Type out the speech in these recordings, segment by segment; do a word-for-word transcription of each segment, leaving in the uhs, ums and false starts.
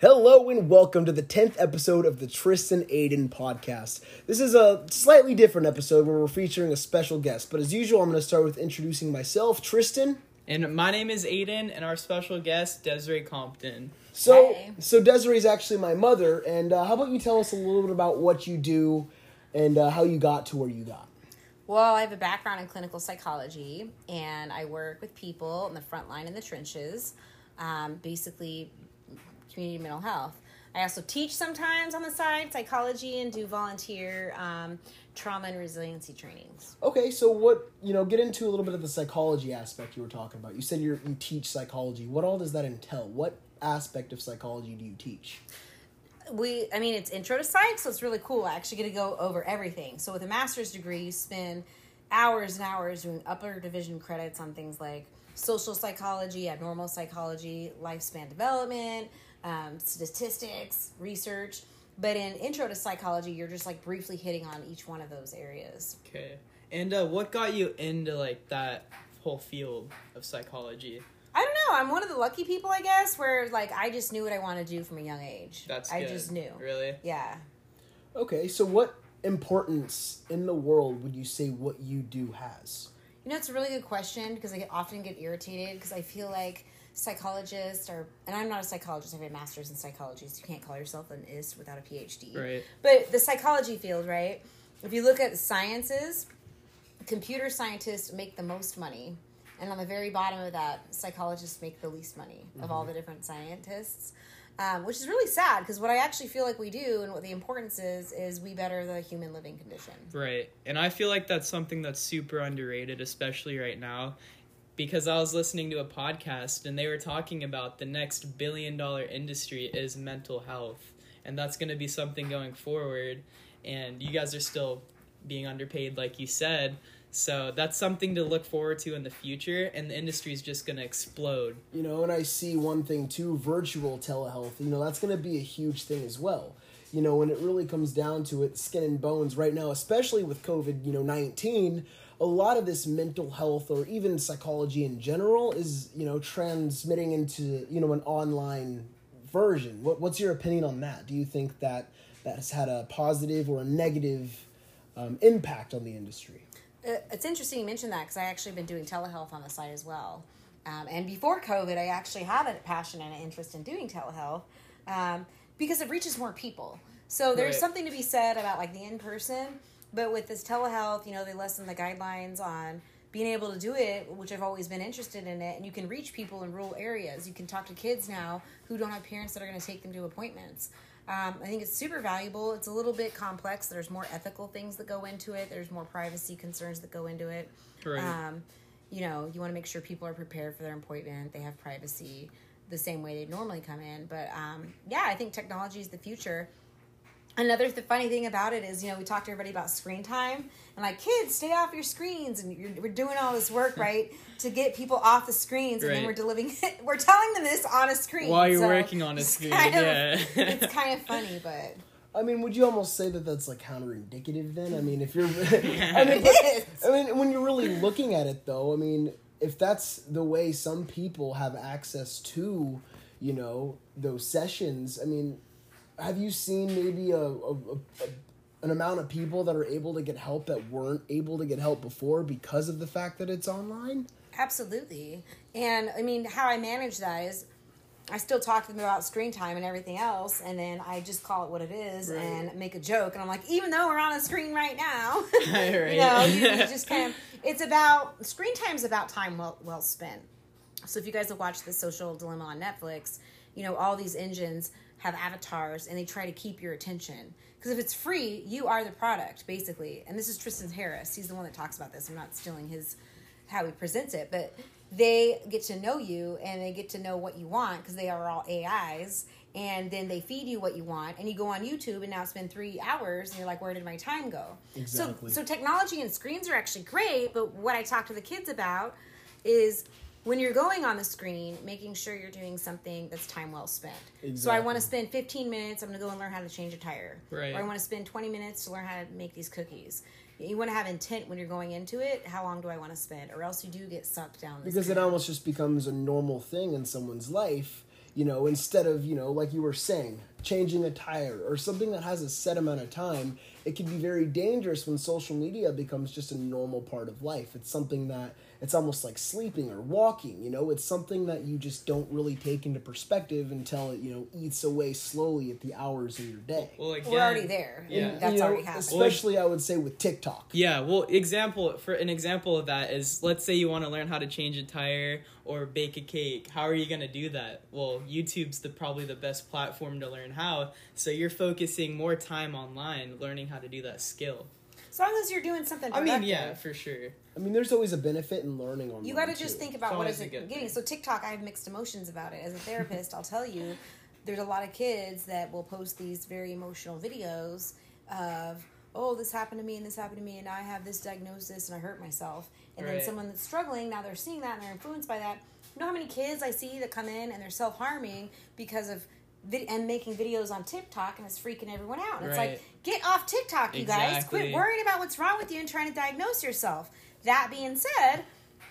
Hello and welcome to the tenth episode of the Tristan Aiden podcast. This is a slightly different episode where we're featuring a special guest, but as usual, I'm going to start with introducing myself, Tristan. And my name is Aiden, and our special guest, Desiree Compton. So, hey. so Desiree's actually my mother, and uh, how about you tell us a little bit about what you do and uh, how you got to where you got? Well, I have a background in clinical psychology, and I work with people on the front line in the trenches, um, basically community mental health. I also teach sometimes on the side psychology and do volunteer um, trauma and resiliency trainings. Okay, so what, you know, get into a little bit of the psychology aspect you were talking about. You said you're, you teach psychology. What all does that entail? What aspect of psychology do you teach? We, I mean, it's intro to psych, so it's really cool. I actually get to go over everything. So with a master's degree, you spend hours and hours doing upper division credits on things like social psychology, abnormal psychology, lifespan development, Um, statistics, research, but in intro to psychology, you're just like briefly hitting on each one of those areas. Okay. And uh, what got you into like that whole field of psychology? I don't know. I'm one of the lucky people, I guess, where like I just knew what I wanted to do from a young age. That's good. I just knew. Really? Yeah. Okay. So what importance in the world would you say what you do has? You know, it's a really good question because I get, often get irritated because I feel like psychologists are, and I'm not a psychologist, I have a master's in psychology, so you can't call yourself an ist without a P H D. Right. But the psychology field, right? If you look at sciences, computer scientists make the most money. And on the very bottom of that, psychologists make the least money mm-hmm. of all the different scientists, um, which is really sad because what I actually feel like we do and what the importance is, is we better the human living condition. Right. And I feel like that's something that's super underrated, especially right now. Because I was listening to a podcast and they were talking about the next billion dollar industry is mental health. And that's going to be something going forward. And you guys are still being underpaid, like you said. So that's something to look forward to in the future. And the industry is just going to explode. You know, and I see one thing too, virtual telehealth. You know, that's going to be a huge thing as well. You know, when it really comes down to it, skin and bones right now, especially with COVID, you know, nineteen, a lot of this mental health or even psychology in general is, you know, transmitting into, you know, an online version. What, what's your opinion on that? Do you think that that has had a positive or a negative um, impact on the industry? It's interesting you mentioned that because I actually been doing telehealth on the side as well. Um, and before COVID, I actually had a passion and an interest in doing telehealth um, because it reaches more people. So there's right. something to be said about like the in-person. But with this telehealth, you know, they lessen the guidelines on being able to do it, which I've always been interested in it. And you can reach people in rural areas. You can talk to kids now who don't have parents that are going to take them to appointments. Um, I think it's super valuable. It's a little bit complex. There's more ethical things that go into it. There's more privacy concerns that go into it. Right. Um, you know, you want to make sure people are prepared for their appointment. They have privacy the same way they normally come in. But, um, yeah, I think technology is the future. Another th- funny thing about it is, you know, we talk to everybody about screen time and like, kids, stay off your screens. And you're, we're doing all this work, right, to get people off the screens. And right. then we're delivering it. We're telling them this on a screen. While you're so working on a screen. Kind of, yeah. It's kind of funny, but. I mean, would you almost say that that's like counterindicative then? I mean, if you're. I mean, it is. I mean, when you're really looking at it though, I mean, if that's the way some people have access to, you know, those sessions, I mean. Have you seen maybe a, a, a an amount of people that are able to get help that weren't able to get help before because of the fact that it's online? Absolutely. And, I mean, how I manage that is I still talk to them about screen time and everything else, and then I just call it what it is right. and make a joke. And I'm like, even though we're on a screen right now, right. you know, you, you just kind of, it's about, screen time is about time well, well spent. So if you guys have watched The Social Dilemma on Netflix, you know, all these engines have avatars and they try to keep your attention because if it's free, you are the product basically. And this is Tristan Harris. He's the one that talks about this. I'm not stealing his, how he presents it, but they get to know you and they get to know what you want because they are all A Is and then they feed you what you want and you go on YouTube and now it's been three hours and you're like, where did my time go? Exactly. So, so technology and screens are actually great. But what I talk to the kids about is when you're going on the screen, making sure you're doing something that's time well spent. Exactly. So I want to spend fifteen minutes, I'm going to go and learn how to change a tire. Right. Or I want to spend twenty minutes to learn how to make these cookies. You want to have intent when you're going into it. How long do I want to spend? Or else you do get sucked down. Because it almost just becomes a normal thing in someone's life. you know, instead of, you know, like you were saying, changing a tire or something that has a set amount of time, it can be very dangerous when social media becomes just a normal part of life. It's something that, it's almost like sleeping or walking, you know, it's something that you just don't really take into perspective until it, you know, eats away slowly at the hours of your day. Well, again, we're already there. Yeah. And that's you know, already happening. Especially, well, I would say, with TikTok. Yeah, well, example, for an example of that is, let's say you want to learn how to change a tire or bake a cake. How are you going to do that? Well, YouTube's the probably the best platform to learn how, so you're focusing more time online learning how to do that skill. As long as you're doing something productive. I mean, yeah, for sure. I mean, there's always a benefit in learning online. You got to just think about what is it getting. So TikTok, I have mixed emotions about it. As a therapist, I'll tell you, there's a lot of kids that will post these very emotional videos of, oh, this happened to me and this happened to me and I have this diagnosis and I hurt myself. And right. Then someone that's struggling, now they're seeing that and they're influenced by that. You know how many kids I see that come in and they're self-harming because of Vid- and making videos on TikTok, and it's freaking everyone out. And right. It's like, get off TikTok, you exactly. guys. Quit worrying about what's wrong with you and trying to diagnose yourself. That being said,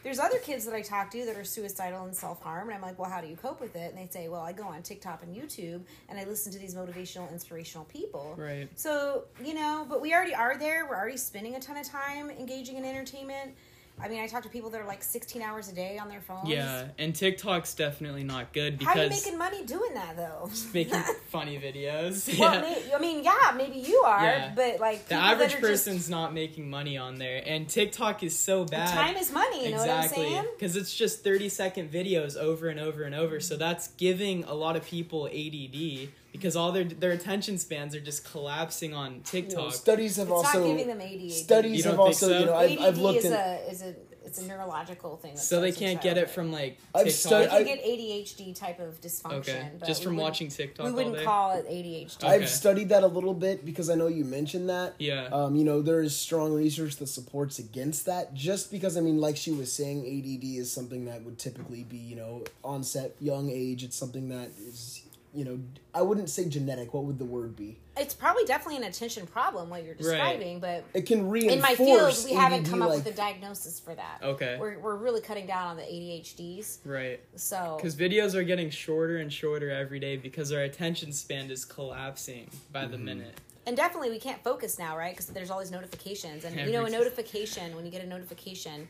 there's other kids that I talk to that are suicidal and self-harm, and I'm like, well, how do you cope with it? And they say, well, I go on TikTok and YouTube, and I listen to these motivational, inspirational people. Right. So, you know, but we already are there. We're already spending a ton of time engaging in entertainment. I mean, I talk to people that are like sixteen hours a day on their phones. Yeah, and TikTok's definitely not good because... How are you making money doing that, though? Just making funny videos. Well, yeah. may, I mean, yeah, maybe you are, yeah. but like... The average person's just... not making money on there, and TikTok is so bad. Well, time is money, you exactly. know what I'm saying? Because it's just thirty-second videos over and over and over, so that's giving a lot of people A D D... Because all their their attention spans are just collapsing on TikTok. You know, studies have it's also not giving them A D D. Studies you don't have also so? you know I've, I've looked is in, a is a it's a neurological thing. So they can't get it from like TikTok. Stu- they can get A D H D type of dysfunction. Okay. But just from watching TikTok. We wouldn't all day. Call it A D H D. Okay. I've studied that a little bit because I know you mentioned that. Yeah. Um. You know, there is strong research that supports against that. Just because I mean, like she was saying, A D D is something that would typically be you know onset young age. It's something that is. You know, I wouldn't say genetic. What would the word be? It's probably definitely an attention problem, what you're describing, right. But it can reinforce. In my field, we A D D, haven't come up like... with a diagnosis for that. Okay, we're we're really cutting down on the A D H Ds, right? So because videos are getting shorter and shorter every day because our attention span is collapsing by mm-hmm. the minute. And definitely, we can't focus now, right? Because there's all these notifications, and every you know, a notification when you get a notification.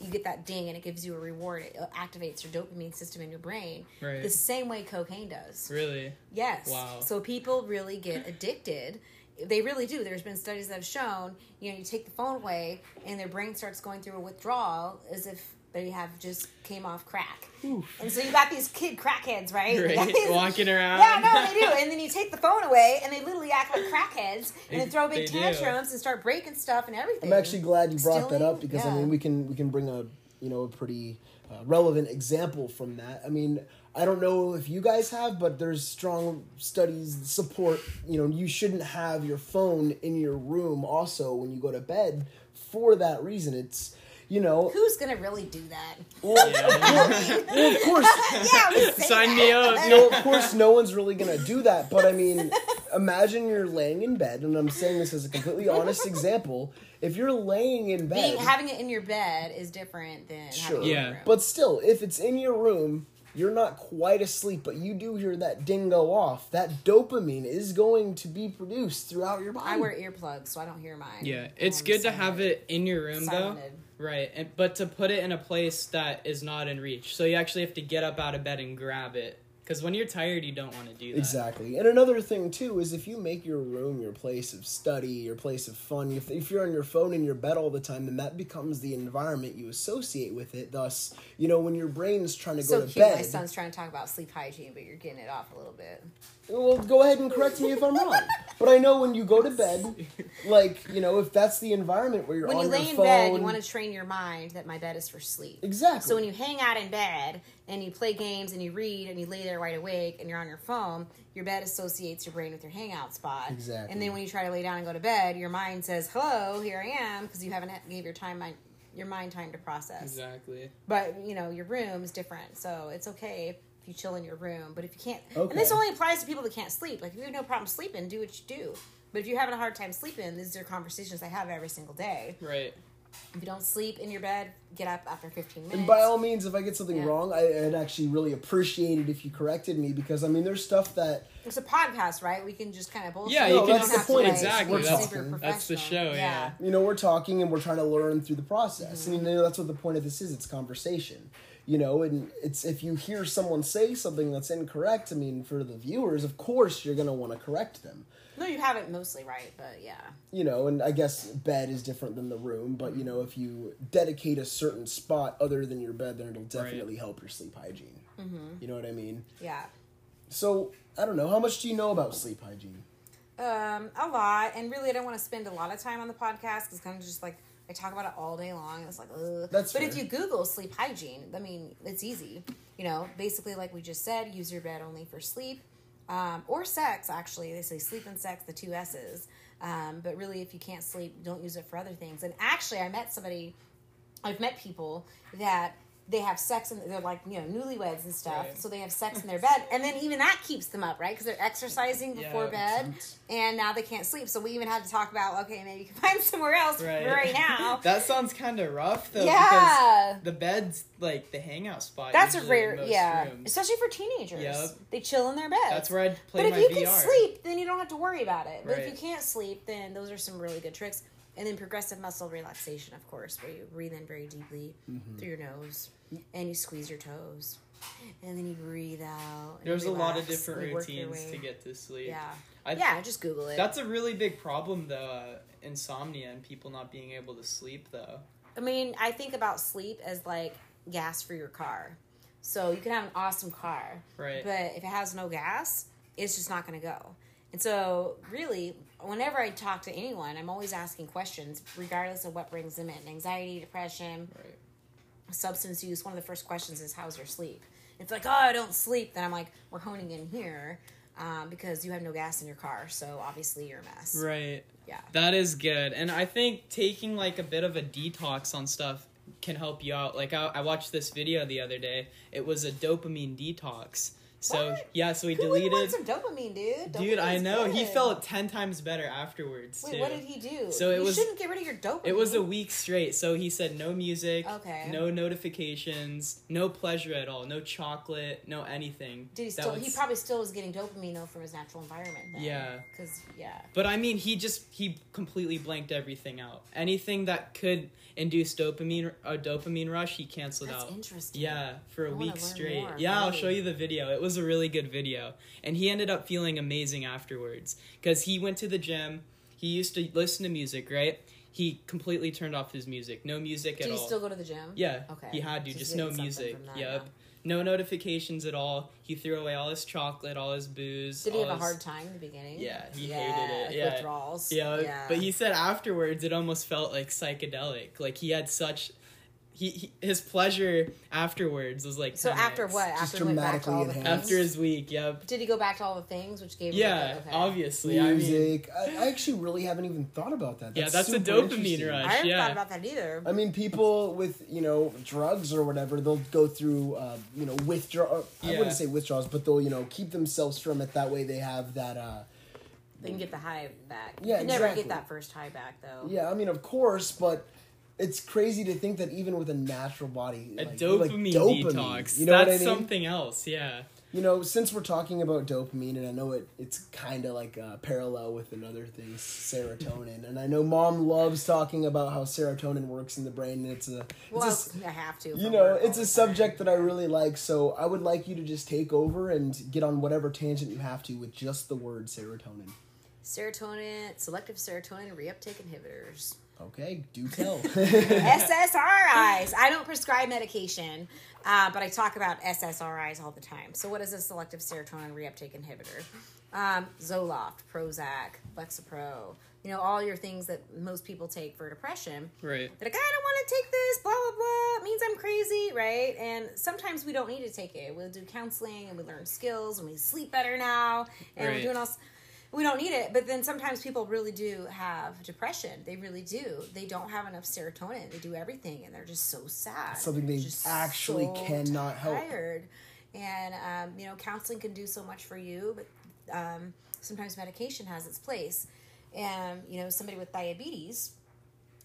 You get that ding and it gives you a reward. It activates your dopamine system in your brain. Right. The same way cocaine does. Really? Yes. Wow. So people really get addicted. They really do. There's been studies that have shown, you know, you take the phone away and their brain starts going through a withdrawal as if they have just came off crack. Oof. And so you got these kid crackheads, right? Right. Walking around. Yeah, no, they do. And then you take the phone away and they literally act like crackheads and they throw big they tantrums do. And start breaking stuff and everything. I'm actually glad you brought Stealing? that up because, yeah. I mean, we can we can bring a, you know, a pretty uh, relevant example from that. I mean, I don't know if you guys have, but there's strong studies that support, you know, you shouldn't have your phone in your room also when you go to bed for that reason. It's... You know, who's gonna really do that? Well, yeah. well of course. yeah, sign that. me up. No, of course, no one's really gonna do that. But I mean, imagine you're laying in bed, and I'm saying this as a completely honest example. If you're laying in bed, Being, having it in your bed is different than sure. having it in your room. But still, if it's in your room. You're not quite asleep, but you do hear that ding go off. That dopamine is going to be produced throughout your body. I wear earplugs, so I don't hear mine. Yeah, it's good to have it in your room, though. Right, and, but to put it in a place that is not in reach. So you actually have to get up out of bed and grab it. Because when you're tired, you don't want to do that. Exactly. And another thing, too, is if you make your room your place of study, your place of fun, if, if you're on your phone in your bed all the time, then that becomes the environment you associate with it. Thus, you know, when your brain's trying to so go to cute. bed... So cute, my son's trying to talk about sleep hygiene, but you're getting it off a little bit. Well, go ahead and correct me if I'm wrong. But I know when you go to bed, like, you know, if that's the environment where you're when on you your phone... When you lay in bed, you want to train your mind that my bed is for sleep. Exactly. So when you hang out in bed... and you play games, and you read, and you lay there wide awake, and you're on your phone, your bed associates your brain with your hangout spot. Exactly. And then when you try to lay down and go to bed, your mind says, hello, here I am, because you haven't gave your time mind, your mind time to process. Exactly. But, you know, your room is different, so it's okay if you chill in your room. But if you can't... Okay. And this only applies to people that can't sleep. Like, if you have no problem sleeping, do what you do. But if you're having a hard time sleeping, these are conversations I have every single day. Right. If you don't sleep in your bed, get up after fifteen minutes. And by all means, if I get something yeah. wrong, I, I'd actually really appreciate it if you corrected me, because, I mean, there's stuff that... It's a podcast, right? We can just kind of bullshit. Yeah, you no, can that's the point. To, like, exactly. That's, that's the show, yeah. yeah. You know, we're talking and we're trying to learn through the process. Mm-hmm. And, you know, that's what the point of this is. It's conversation. You know, and it's if you hear someone say something that's incorrect, I mean, for the viewers, of course you're going to want to correct them. No, you have it mostly right, but yeah. You know, and I guess bed is different than the room, but, you know, if you dedicate a certain spot other than your bed, then it'll definitely right. help your sleep hygiene. Mm-hmm. You know what I mean? Yeah. So, I don't know. How much do you know about sleep hygiene? Um, a lot. And really, I don't want to spend a lot of time on the podcast, because it's kind of just like... I talk about it all day long. It's like, ugh. That's but fair. If you Google sleep hygiene, I mean, it's easy. You know, basically, like we just said, use your bed only for sleep um, or sex, actually. They say sleep and sex, the two S's. Um, but really, if you can't sleep, don't use it for other things. And actually, I met somebody, I've met people that they have sex and they're like, you know, newlyweds and stuff. Right. So they have sex in their bed. And then even that keeps them up, right? Because they're exercising before yeah, bed and now they can't sleep. So we even had to talk about, okay, maybe you can find somewhere else right, right now. That sounds kind of rough though. Yeah. Because the bed's like the hangout spot. That's a rare, yeah. Rooms. Especially for teenagers. Yep. They chill in their bed. That's where I'd play my V R. But if you V R. Can sleep, then you don't have to worry about it. But right. if you can't sleep, then those are some really good tricks. And then progressive muscle relaxation, of course, where you breathe in very deeply mm-hmm. through your nose, and you squeeze your toes, and then you breathe out. And There's relax, a lot of different routines to get to sleep. Yeah, I, yeah, just Google it. That's a really big problem, though, uh, insomnia and people not being able to sleep, though. I mean, I think about sleep as, like, gas for your car. So you can have an awesome car, right? But if it has no gas, it's just not going to go. And so, really, whenever I talk to anyone, I'm always asking questions, regardless of what brings them in. Anxiety, depression, right. substance use. One of the first questions is, how's your sleep? It's like, oh, I don't sleep. Then I'm like, we're honing in here um, because you have no gas in your car. So, obviously, you're a mess. Right. Yeah. That is good. And I think taking, like, a bit of a detox on stuff can help you out. Like, I, I watched this video the other day. It was a dopamine detox. So, what? yeah, so he Who deleted... Who would want some dopamine, dude? Dopamine's dude, I know. Good. He felt ten times better afterwards, Wait, too. what did he do? So it you was, shouldn't get rid of your dopamine. It was a week straight. So he said no music, okay. no notifications, no pleasure at all, no chocolate, no anything. Dude, he, still, was, he probably still was getting dopamine, though, from his natural environment. Then. Yeah. Because, yeah. But, I mean, he just... He completely blanked everything out. Anything that could induce dopamine a dopamine rush, he canceled That's out. That's interesting. Yeah, for a I week straight. More, yeah, right. I'll show you the video. It was... a really good video, and he ended up feeling amazing afterwards because he went to the gym. He used to listen to music, right? He completely turned off his music. No music at all. Do you still go to the gym? Yeah. Okay. He had to just, just no music. Yep. Yeah. No notifications at all. He threw away all his chocolate, all his booze. Did he have his... a hard time in the beginning? Yeah, he yeah, hated it. Yeah. Withdrawals. Yeah. yeah. But he said afterwards it almost felt like psychedelic. Like he had such. He, he his pleasure afterwards was like so after minutes. what after Just he went back to all the things? After his week yep did he go back to all the things which gave yeah him okay. obviously music I, mean, I, I actually really haven't even thought about that that's yeah that's a dopamine rush I haven't yeah. thought about that either. I mean, people with, you know, drugs or whatever, they'll go through uh, you know withdraw yeah. I wouldn't say withdrawals, but they'll, you know, keep themselves from it, that way they have that uh they can get the high back. Yeah, you never exactly. get that first high back though. Yeah, I mean, of course, but it's crazy to think that even with a natural body... A like, dopamine, like dopamine detox. You know That's what I mean? something else, yeah. You know, since we're talking about dopamine, and I know it, it's kind of like uh, parallel with another thing, serotonin. And I know Mom loves talking about how serotonin works in the brain, and it's a... Well, it's a, I have to. You know, it's a subject that I really like, so I would like you to just take over and get on whatever tangent you have to with just the word serotonin. Serotonin, selective serotonin reuptake inhibitors. Okay, do tell. S S R Is. I don't prescribe medication, uh, but I talk about S S R Is all the time. So what is a selective serotonin reuptake inhibitor? Um, Zoloft, Prozac, Lexapro, you know, all your things that most people take for depression. Right. They're like, I don't want to take this, blah, blah, blah. It means I'm crazy, right? And sometimes we don't need to take it. We'll do counseling, and we learn skills, and we sleep better now, and right. we're doing all... We don't need it, but then sometimes people really do have depression. They really do. They don't have enough serotonin. They do everything, and they're just so sad. Something they actually so cannot tired. help. And, um, you know, counseling can do so much for you, but um, sometimes medication has its place. And, you know, somebody with diabetes...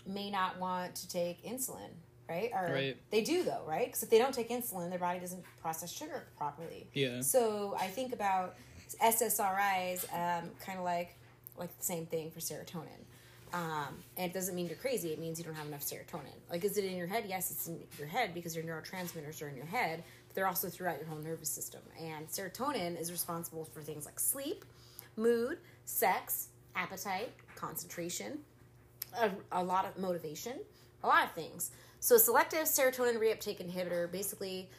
may not want to take insulin, right? Or right. They do, though, right? Because if they don't take insulin, their body doesn't process sugar properly. Yeah. So I think about S S R Is, um, kind of like like the same thing for serotonin. Um, and it doesn't mean you're crazy. It means you don't have enough serotonin. Like, is it in your head? Yes, it's in your head because your neurotransmitters are in your head. But they're also throughout your whole nervous system. And serotonin is responsible for things like sleep, mood, sex, appetite, concentration, a, a lot of motivation, a lot of things. So selective serotonin reuptake inhibitor, basically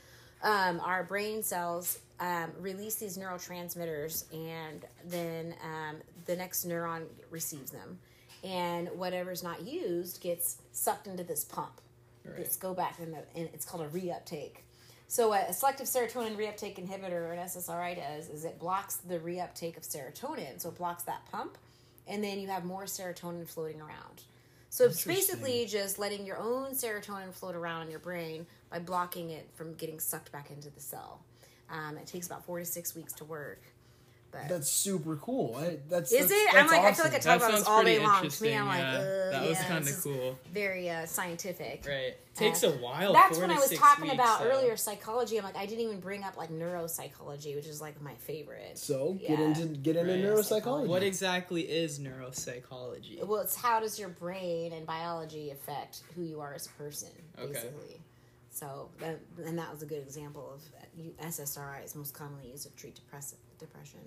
um, our brain cells um, release these neurotransmitters, and then um, the next neuron receives them. And whatever's not used gets sucked into this pump. Right. Let's go back, and it's called a reuptake. So what a selective serotonin reuptake inhibitor, or an S S R I, does is it blocks the reuptake of serotonin. So it blocks that pump, and then you have more serotonin floating around. So it's basically just letting your own serotonin float around in your brain by blocking it from getting sucked back into the cell. Um, it takes about four to six weeks to work. But that's super cool. I, that's is that's, it? That's I'm like awesome. I feel like I talk that about this all day long. To me, I'm like, yeah, uh, that was yeah, kind of cool. Very uh, scientific. Right. It takes uh, a while. That's when I was talking weeks, about so. earlier psychology. I'm like, I didn't even bring up like neuropsychology, which is like my favorite. So yeah. get into get into right. neuropsychology. What exactly is neuropsychology? Well, it's how does your brain and biology affect who you are as a person, okay. basically. So, that, and that was a good example of S S R Is most commonly used to treat depress- depression.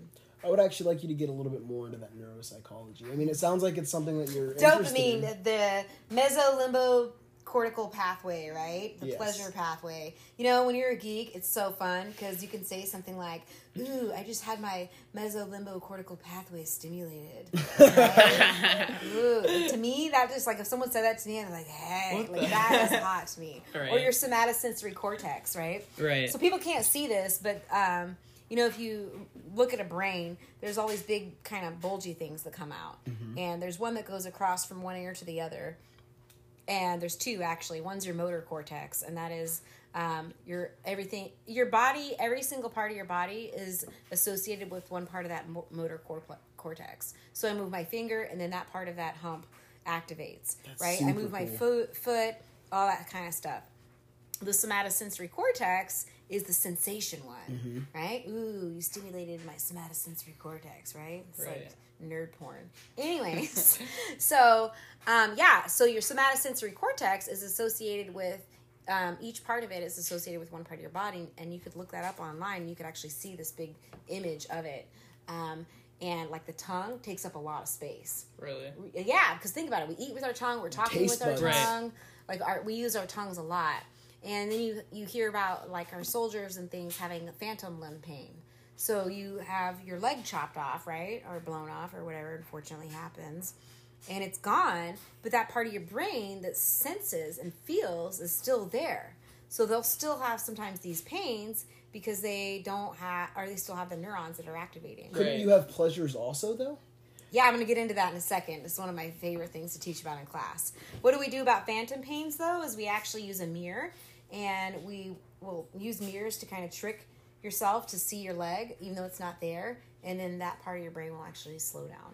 I would actually like you to get a little bit more into that neuropsychology. I mean, it sounds like it's something that you're Dopamine, interested in. The mesolimbocortical pathway, right? The yes. pleasure pathway. You know, when you're a geek, it's so fun because you can say something like, ooh, I just had my mesolimbocortical pathway stimulated. Right? Ooh. To me, that just, like, if someone said that to me, I'm like, hey, like, that is hot to me. Right. Or your somatosensory cortex, right? Right. So people can't see this, but, um, you know, if you look at a brain, there's all these big kind of bulgy things that come out. Mm-hmm. And there's one that goes across from one ear to the other. And there's two, actually. One's your motor cortex, and that is... Um, your everything, your body, every single part of your body is associated with one part of that mo- motor cor- cortex. So I move my finger, and then that part of that hump activates, That's right? I move cool. my fo- foot, all that kind of stuff. The somatosensory cortex is the sensation one, mm-hmm. right? Ooh, you stimulated my somatosensory cortex, right? It's right. like nerd porn. Anyways, so um, yeah, so your somatosensory cortex is associated with Um, each part of it is associated with one part of your body, and you could look that up online. You could actually see this big image of it. Um, and like the tongue takes up a lot of space. Really? Yeah, because think about it. We eat with our tongue. We're talking Taste with our buds. tongue. Right. Like our, we use our tongues a lot. And then you, you hear about like our soldiers and things having phantom limb pain. So you have your leg chopped off, right? Or blown off or whatever unfortunately happens. And it's gone, but that part of your brain that senses and feels is still there. So they'll still have sometimes these pains because they don't have, or they still have the neurons that are activating. Couldn't right. you have pleasures also, though? Yeah, I'm going to get into that in a second. It's one of my favorite things to teach about in class. What do we do about phantom pains, though, is we actually use a mirror, and we will use mirrors to kind of trick yourself to see your leg, even though it's not there, and then that part of your brain will actually slow down.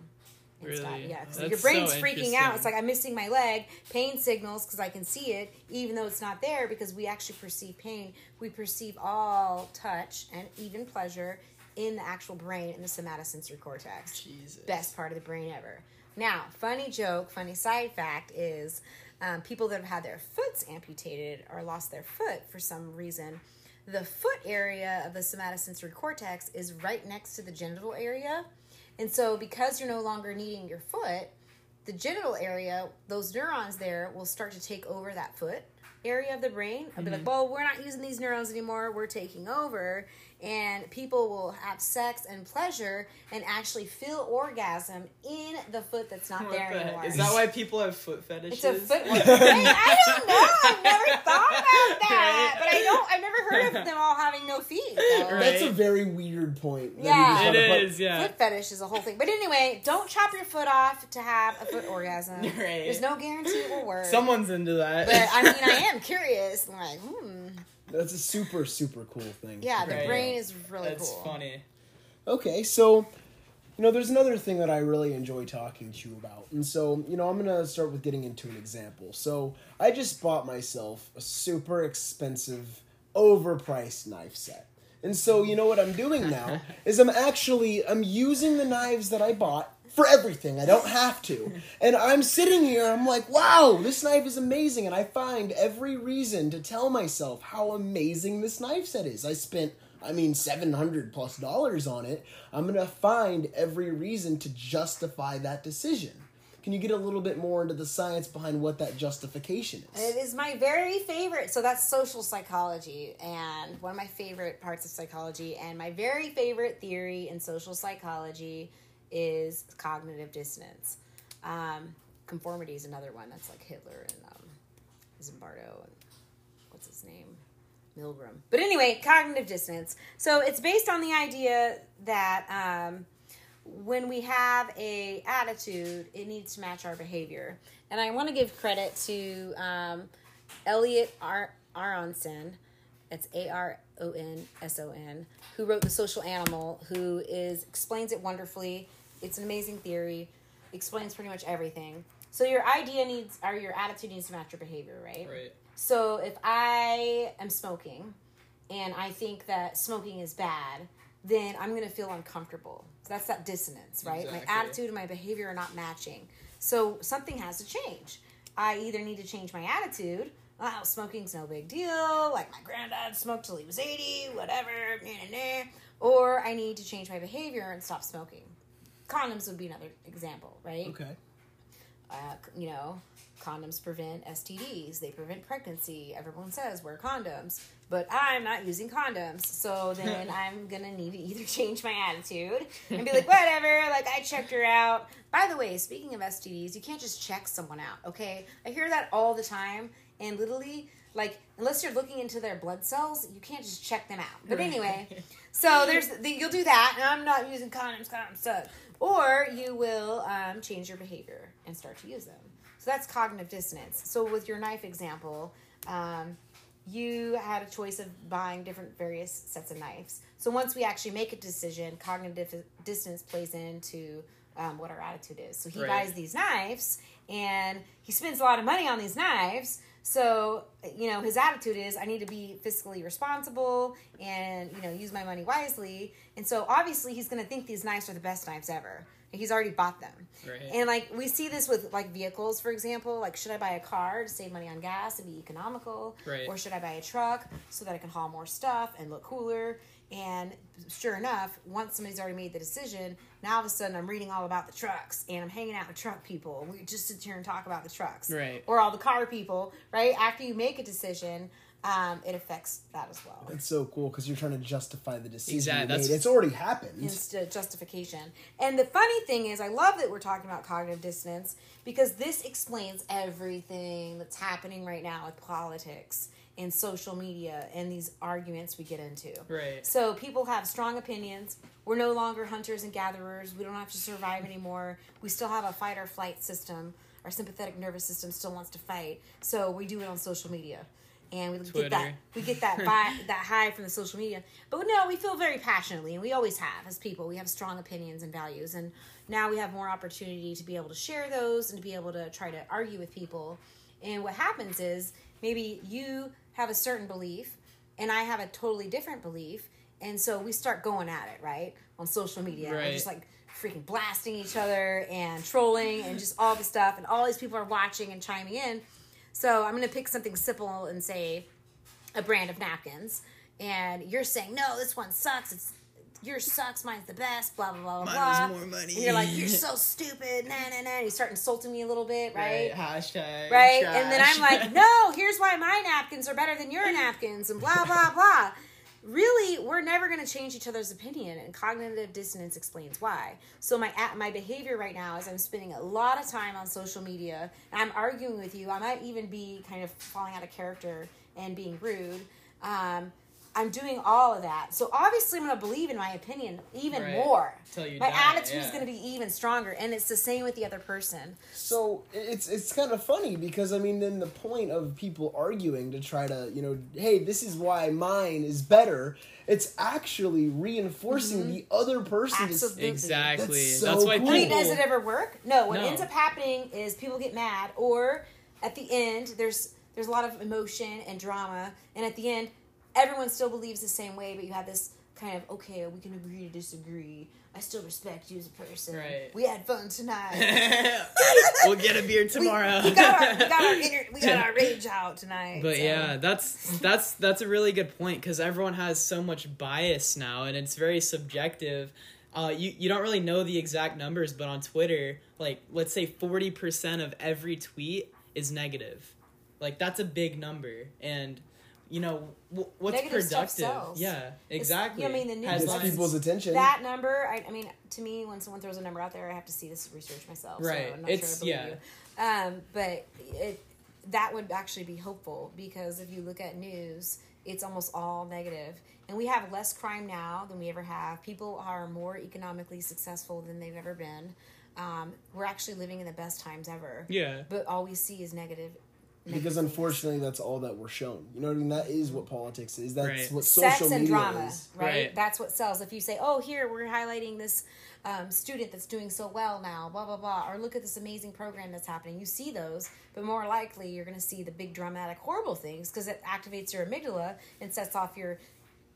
Really? Yeah, because your brain's so freaking out. It's like, I'm missing my leg, pain signals because I can see it, even though it's not there, because we actually perceive pain. We perceive all touch and even pleasure in the actual brain, in the somatosensory cortex. Jesus. Best part of the brain ever. Now, funny joke, funny side fact is um, people that have had their foots amputated or lost their foot for some reason, the foot area of the somatosensory cortex is right next to the genital area. And so because you're no longer needing your foot, the genital area, those neurons there will start to take over that foot area of the brain. I'll mm-hmm. be like, well, we're not using these neurons anymore. We're taking over. And people will have sex and pleasure and actually feel orgasm in the foot that's not what there the anymore. Is that why people have foot fetishes? It's a foot fetish. I don't know. I've never thought about that. Right? But I don't. I've never heard of them all having no feet. So. Right. That's a very weird point. Yeah. It is, foot. yeah. Foot fetish is a whole thing. But anyway, don't chop your foot off to have a foot orgasm. Right. There's no guarantee it will work. Someone's into that. But, I mean, I am curious. I'm like, hmm. That's a super, super cool thing. Yeah, the right. brain is really That's cool. That's funny. Okay, so you know, there's another thing that I really enjoy talking to you about. And so, you know, I'm going to start with getting into an example. So I just bought myself a super expensive, overpriced knife set. And so, you know what I'm doing now is I'm actually, I'm using the knives that I bought for everything. I don't have to. And I'm sitting here, I'm like, wow, this knife is amazing. And I find every reason to tell myself how amazing this knife set is. I spent, I mean, seven hundred plus dollars on it. I'm going to find every reason to justify that decision. Can you get a little bit more into the science behind what that justification is? It is my very favorite. So that's social psychology, and one of my favorite parts of psychology. And my very favorite theory in social psychology is cognitive dissonance. Um, conformity is another one. That's like Hitler and um, Zimbardo and what's his name? Milgram. But anyway, cognitive dissonance. So it's based on the idea that... Um, when we have a attitude, it needs to match our behavior. And I want to give credit to um, Elliot Ar- Aronson, that's A R O N S O N, who wrote The Social Animal, who is explains it wonderfully. It's an amazing theory. Explains pretty much everything. So your idea needs, or your attitude needs to match your behavior, right? Right. So if I am smoking, and I think that smoking is bad, then I'm going to feel uncomfortable. So that's that dissonance, right? Exactly. My attitude and my behavior are not matching. So something has to change. I either need to change my attitude. Oh, smoking's no big deal. Like my granddad smoked till he was eighty, whatever. Nah, nah, nah. Or I need to change my behavior and stop smoking. Condoms would be another example, right? Okay. Uh, you know, condoms prevent S T Ds. They prevent pregnancy. Everyone says wear condoms. But I'm not using condoms. So then I'm going to need to either change my attitude and be like, whatever, like I checked her out. By the way, speaking of S T Ds, you can't just check someone out, okay? I hear that all the time. And literally, like, unless you're looking into their blood cells, you can't just check them out. But anyway, so there's the, you'll do that. And I'm not using condoms. Condoms suck. Or you will um, change your behavior and start to use them. So that's cognitive dissonance. So with your knife example, um, you had a choice of buying different various sets of knives. So once we actually make a decision, cognitive dissonance plays into um, what our attitude is. So he right. buys these knives, and he spends a lot of money on these knives. So, you know, his attitude is, I need to be fiscally responsible and, you know, use my money wisely. And so obviously he's going to think these knives are the best knives ever. He's already bought them. Right. And, like, we see this with, like, vehicles, for example. Like, should I buy a car to save money on gas and be economical? Right. Or should I buy a truck so that I can haul more stuff and look cooler? And sure enough, once somebody's already made the decision, now all of a sudden I'm reading all about the trucks and I'm hanging out with truck people. We just sit here and talk about the trucks. Right. Or all the car people, right? After you make a decision... Um, it affects that as well. That's so cool because you're trying to justify the decision exactly. you made. That's, it's already happened. It's justification. And the funny thing is, I love that we're talking about cognitive dissonance because this explains everything that's happening right now with politics and social media and these arguments we get into. Right. So people have strong opinions. We're no longer hunters and gatherers. We don't have to survive anymore. We still have a fight or flight system. Our sympathetic nervous system still wants to fight. So we do it on social media. And we Twitter. get that we get that vibe, that high from the social media. But no, we feel very passionately, and we always have as people. We have strong opinions and values, and now we have more opportunity to be able to share those and to be able to try to argue with people. And what happens is maybe you have a certain belief, and I have a totally different belief, and so we start going at it, right, on social media. Right. We're just like freaking blasting each other and trolling and just all the stuff, and all these people are watching and chiming in. So I'm going to pick something simple and say a brand of napkins. And you're saying, no, this one sucks. It's yours sucks. Mine's the best. Blah, blah, blah, blah, blah. Mine was more money. And you're like, you're so stupid. Nah, nah, nah. And you start insulting me a little bit, right? Right. Hashtag. Right? Trash. And then I'm like, no, here's why my napkins are better than your napkins and blah, blah, blah. Really, we're never going to change each other's opinion, and cognitive dissonance explains why. So my my behavior right now is I'm spending a lot of time on social media, and I'm arguing with you. I might even be kind of falling out of character and being rude. Um, I'm doing all of that. So obviously I'm going to believe in my opinion even right. more. Till you my die, attitude yeah. is going to be even stronger. And it's the same with the other person. So it's it's kind of funny because, I mean, then the point of people arguing to try to, you know, hey, this is why mine is better. It's actually reinforcing mm-hmm. the other person. Absolutely. Exactly. That's, so That's why cool. people... Does it ever work? No. What no. ends up happening is people get mad, or at the end there's there's a lot of emotion and drama. And at the end, everyone still believes the same way, but you have this kind of, okay, we can agree to disagree. I still respect you as a person. Right. We had fun tonight. We'll get a beer tomorrow. We, we got our, we got our, inner, we got our rage out tonight. But so. yeah, that's that's that's a really good point, because everyone has so much bias now, and it's very subjective. Uh, you, you don't really know the exact numbers, but on Twitter, like, let's say forty percent of every tweet is negative. Like, that's a big number, and... You know, what's negative productive? Yeah, exactly. You know, I mean, the news gets people's attention. That number, I, I mean, to me, when someone throws a number out there, I have to see this research myself. Right. So I'm not it's, sure I believe yeah. you. Um, but it, that would actually be helpful, because if you look at news, it's almost all negative. And we have less crime now than we ever have. People are more economically successful than they've ever been. Um, we're actually living in the best times ever. Yeah. But all we see is negative. Because unfortunately, that's all that we're shown. You know what I mean? That is what politics is. That's right. what social Sex and media drama, is. Right? right? That's what sells. If you say, "Oh, here we're highlighting this um, student that's doing so well now," blah blah blah, or look at this amazing program that's happening. You see those, but more likely you're going to see the big dramatic, horrible things, because it activates your amygdala and sets off your,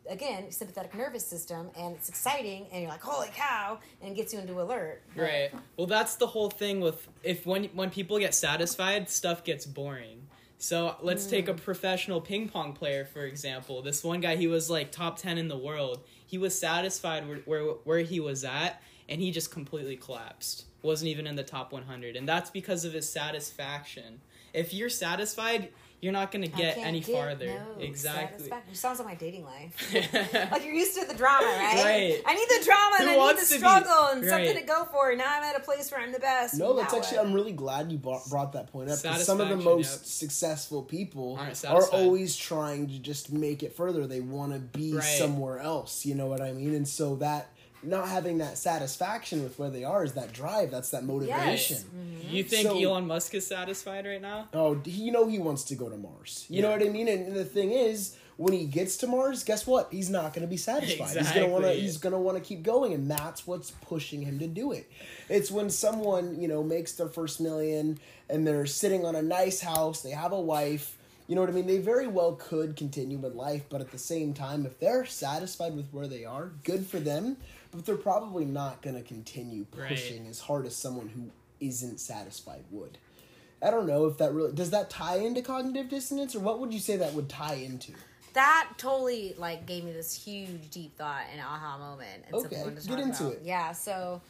again, sympathetic nervous system, and it's exciting, and you're like, holy cow, and it gets you into alert. Right. Well, that's the whole thing with, if when when people get satisfied, stuff gets boring. So let's mm. take a professional ping pong player, for example. This one guy, he was like top ten in the world. He was satisfied where where, where he was at, and he just completely collapsed. Wasn't even in the top one hundred, and that's because of his satisfaction. If you're satisfied, you're not going to get any get, farther. No, exactly. It sounds like my dating life. Like, you're used to the drama, right? Right. I need the drama Who and I need the struggle be, and right. something to go for. Now I'm at a place where I'm the best. No, that's actually, I'm really glad you brought that point up. Because some of the most yep. successful people are always trying to just make it further. They want to be right. somewhere else. You know what I mean? And so that, not having that satisfaction with where they are is that drive. That's that motivation. Yes. Mm-hmm. You think so, Elon Musk is satisfied right now? Oh, you know he wants to go to Mars. You yeah. know what I mean? And, and the thing is, when he gets to Mars, guess what? He's not going to be satisfied. Exactly. He's going to want to. He's going to want to keep going, and that's what's pushing him to do it. It's when someone, you know, makes their first million and they're sitting on a nice house, they have a wife. You know what I mean? They very well could continue with life, but at the same time, if they're satisfied with where they are, good for them. But they're probably not going to continue pushing right. as hard as someone who isn't satisfied would. I don't know if that really... Does that tie into cognitive dissonance, or what would you say that would tie into? That totally, like, gave me this huge, deep thought and aha moment. And okay, get into about. It. Yeah, so,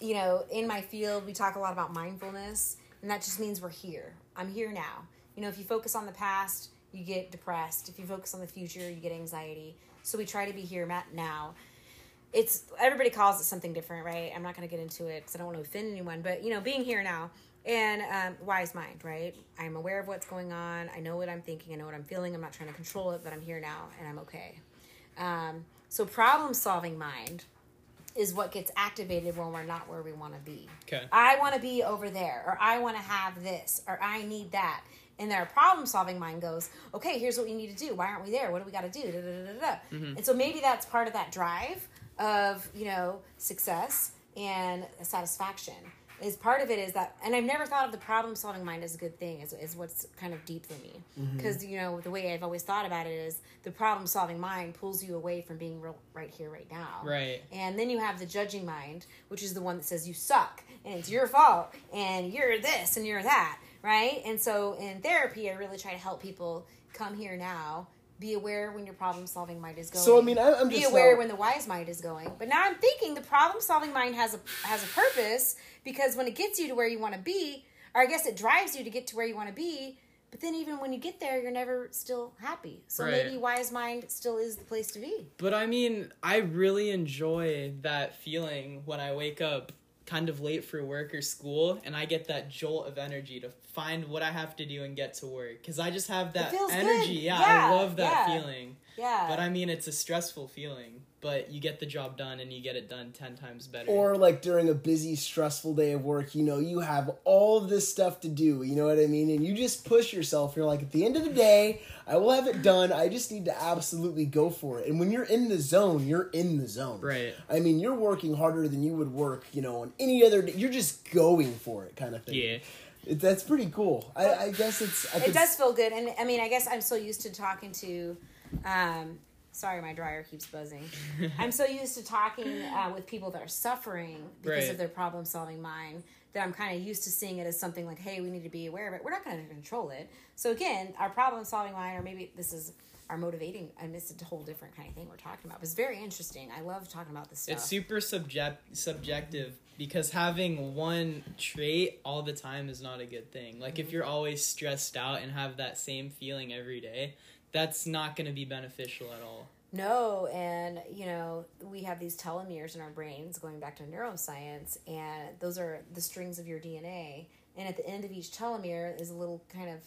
you know, in my field, we talk a lot about mindfulness, and that just means we're here. I'm here now. You know, if you focus on the past, you get depressed. If you focus on the future, you get anxiety. So we try to be here now. It's, everybody calls it something different, right? I'm not going to get into it because I don't want to offend anyone. But, you know, being here now and um, wise mind, right? I'm aware of what's going on. I know what I'm thinking. I know what I'm feeling. I'm not trying to control it, but I'm here now and I'm okay. Um, so problem-solving mind is what gets activated when we're not where we want to be. Okay. I want to be over there, or I want to have this, or I need that. And their problem-solving mind goes, okay, here's what we need to do. Why aren't we there? What do we got to do? Da, da, da, da, da. Mm-hmm. And so maybe that's part of that drive of, you know, success and satisfaction. Is part of it is that, and I've never thought of the problem-solving mind as a good thing, is, is what's kind of deep for me. Because, mm-hmm. you know, the way I've always thought about it is the problem-solving mind pulls you away from being real, right here, right now. Right. And then you have the judging mind, which is the one that says you suck, and it's your fault, and you're this, and you're that. Right? And so in therapy, I really try to help people come here now. Be aware when your problem-solving mind is going. So, I mean, I, I'm just... Be aware not... when the wise mind is going. But now I'm thinking the problem-solving mind has a has a purpose, because when it gets you to where you want to be, or I guess it drives you to get to where you want to be, but then even when you get there, you're never still happy. So right. maybe wise mind still is the place to be. But, I mean, I really enjoy that feeling when I wake up kind of late for work or school, and I get that jolt of energy to find what I have to do and get to work, because I just have that energy. Yeah, yeah, I love that yeah. feeling. Yeah. But I mean, it's a stressful feeling, but you get the job done and you get it done ten times better. Or like during a busy, stressful day of work, you know, you have all of this stuff to do, you know what I mean? And you just push yourself. You're like, at the end of the day, I will have it done. I just need to absolutely go for it. And when you're in the zone, you're in the zone. Right. I mean, you're working harder than you would work, you know, on any other day. You're just going for it kind of thing. Yeah. It, that's pretty cool. I, I guess it's... I it could... does feel good. And I mean, I guess I'm so used to talking to... Um, sorry, my dryer keeps buzzing. I'm so used to talking uh, with people that are suffering because right. of their problem-solving mind that I'm kind of used to seeing it as something like, hey, we need to be aware of it. We're not going to control it. So again, our problem-solving mind, or maybe this is our motivating, and it's a whole different kind of thing we're talking about. But it's very interesting. I love talking about this stuff. It's super subject- subjective because having one trait all the time is not a good thing. Like mm-hmm. if you're always stressed out and have that same feeling every day, that's not going to be beneficial at all. No, and, you know, we have these telomeres in our brains, going back to neuroscience, and those are the strings of your D N A. And at the end of each telomere is a little kind of...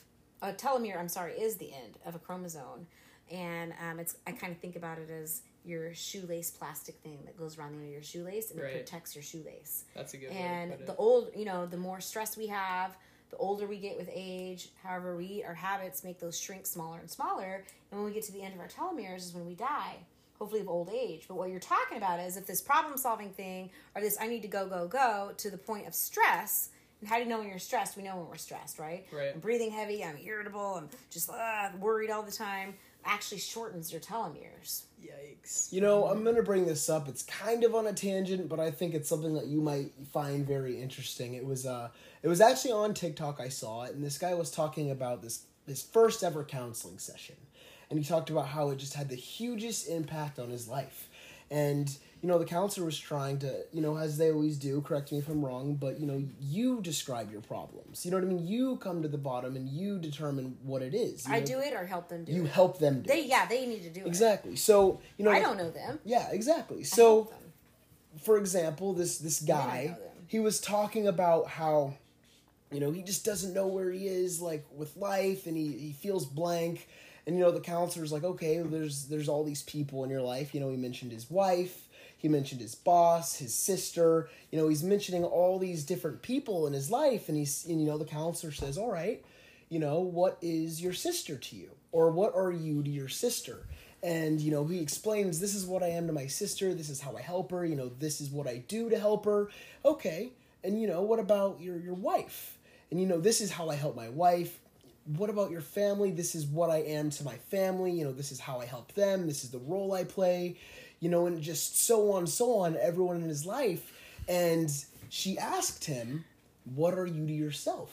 A telomere, I'm sorry, is the end of a chromosome. And um, it's I kind of think about it as your shoelace plastic thing that goes around the end of your shoelace, and right. it protects your shoelace. That's a good and way to put it. And the old, you know, the more stress we have... The older we get with age, however we eat, our habits make those shrink smaller and smaller. And when we get to the end of our telomeres is when we die, hopefully of old age. But what you're talking about is if this problem-solving thing or this I need to go, go, go to the point of stress. And how do you know when you're stressed? We know when we're stressed, right? Right. I'm breathing heavy. I'm irritable. I'm just uh, worried all the time. Actually shortens your telomeres. Yikes. You know, I'm going to bring this up. It's kind of on a tangent, but I think it's something that you might find very interesting. It was uh, it was actually on TikTok I saw it, and this guy was talking about this his first ever counseling session. And he talked about how it just had the hugest impact on his life. And, you know, the counselor was trying to, you know, as they always do, correct me if I'm wrong, but, you know, you describe your problems. You know what I mean? You come to the bottom and you determine what it is. I know? Do it or help them do you it. You help them do they, it. Yeah, they need to do exactly. it. Exactly. So, you know. I don't know them. Yeah, exactly. So, for example, this, this guy, he was talking about how, you know, he just doesn't know where he is, like, with life, and he, he feels blank. And, you know, the counselor's like, okay, well, there's there's all these people in your life. You know, he mentioned his wife. He mentioned his boss, his sister. You know, he's mentioning all these different people in his life. And, he's, and you know, the counselor says, all right, you know, what is your sister to you? Or what are you to your sister? And, you know, he explains, this is what I am to my sister. This is how I help her. You know, this is what I do to help her. Okay. And, you know, what about your, your wife? And, you know, this is how I help my wife. What about your family? This is what I am to my family. You know, this is how I help them. This is the role I play, you know, and just so on, so on, everyone in his life. And she asked him, what are you to yourself?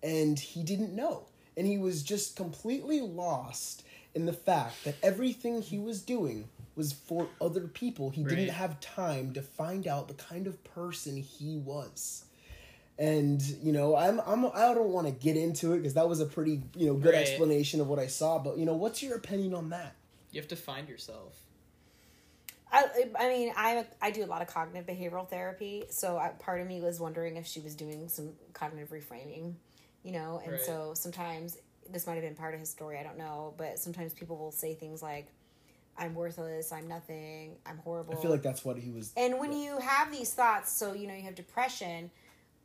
And he didn't know. And he was just completely lost in the fact that everything he was doing was for other people. He right. didn't have time to find out the kind of person he was. And, you know, I'm, I'm, I don't want to get into it because that was a pretty, you know, good right. explanation of what I saw. But, you know, what's your opinion on that? You have to find yourself. I, I mean, I, I do a lot of cognitive behavioral therapy. So I, part of me was wondering if she was doing some cognitive reframing, you know. And right. so sometimes this might have been part of his story. I don't know. But sometimes people will say things like, I'm worthless, I'm nothing, I'm horrible. I feel like that's what he was. And when you have these thoughts, so, you know, you have depression.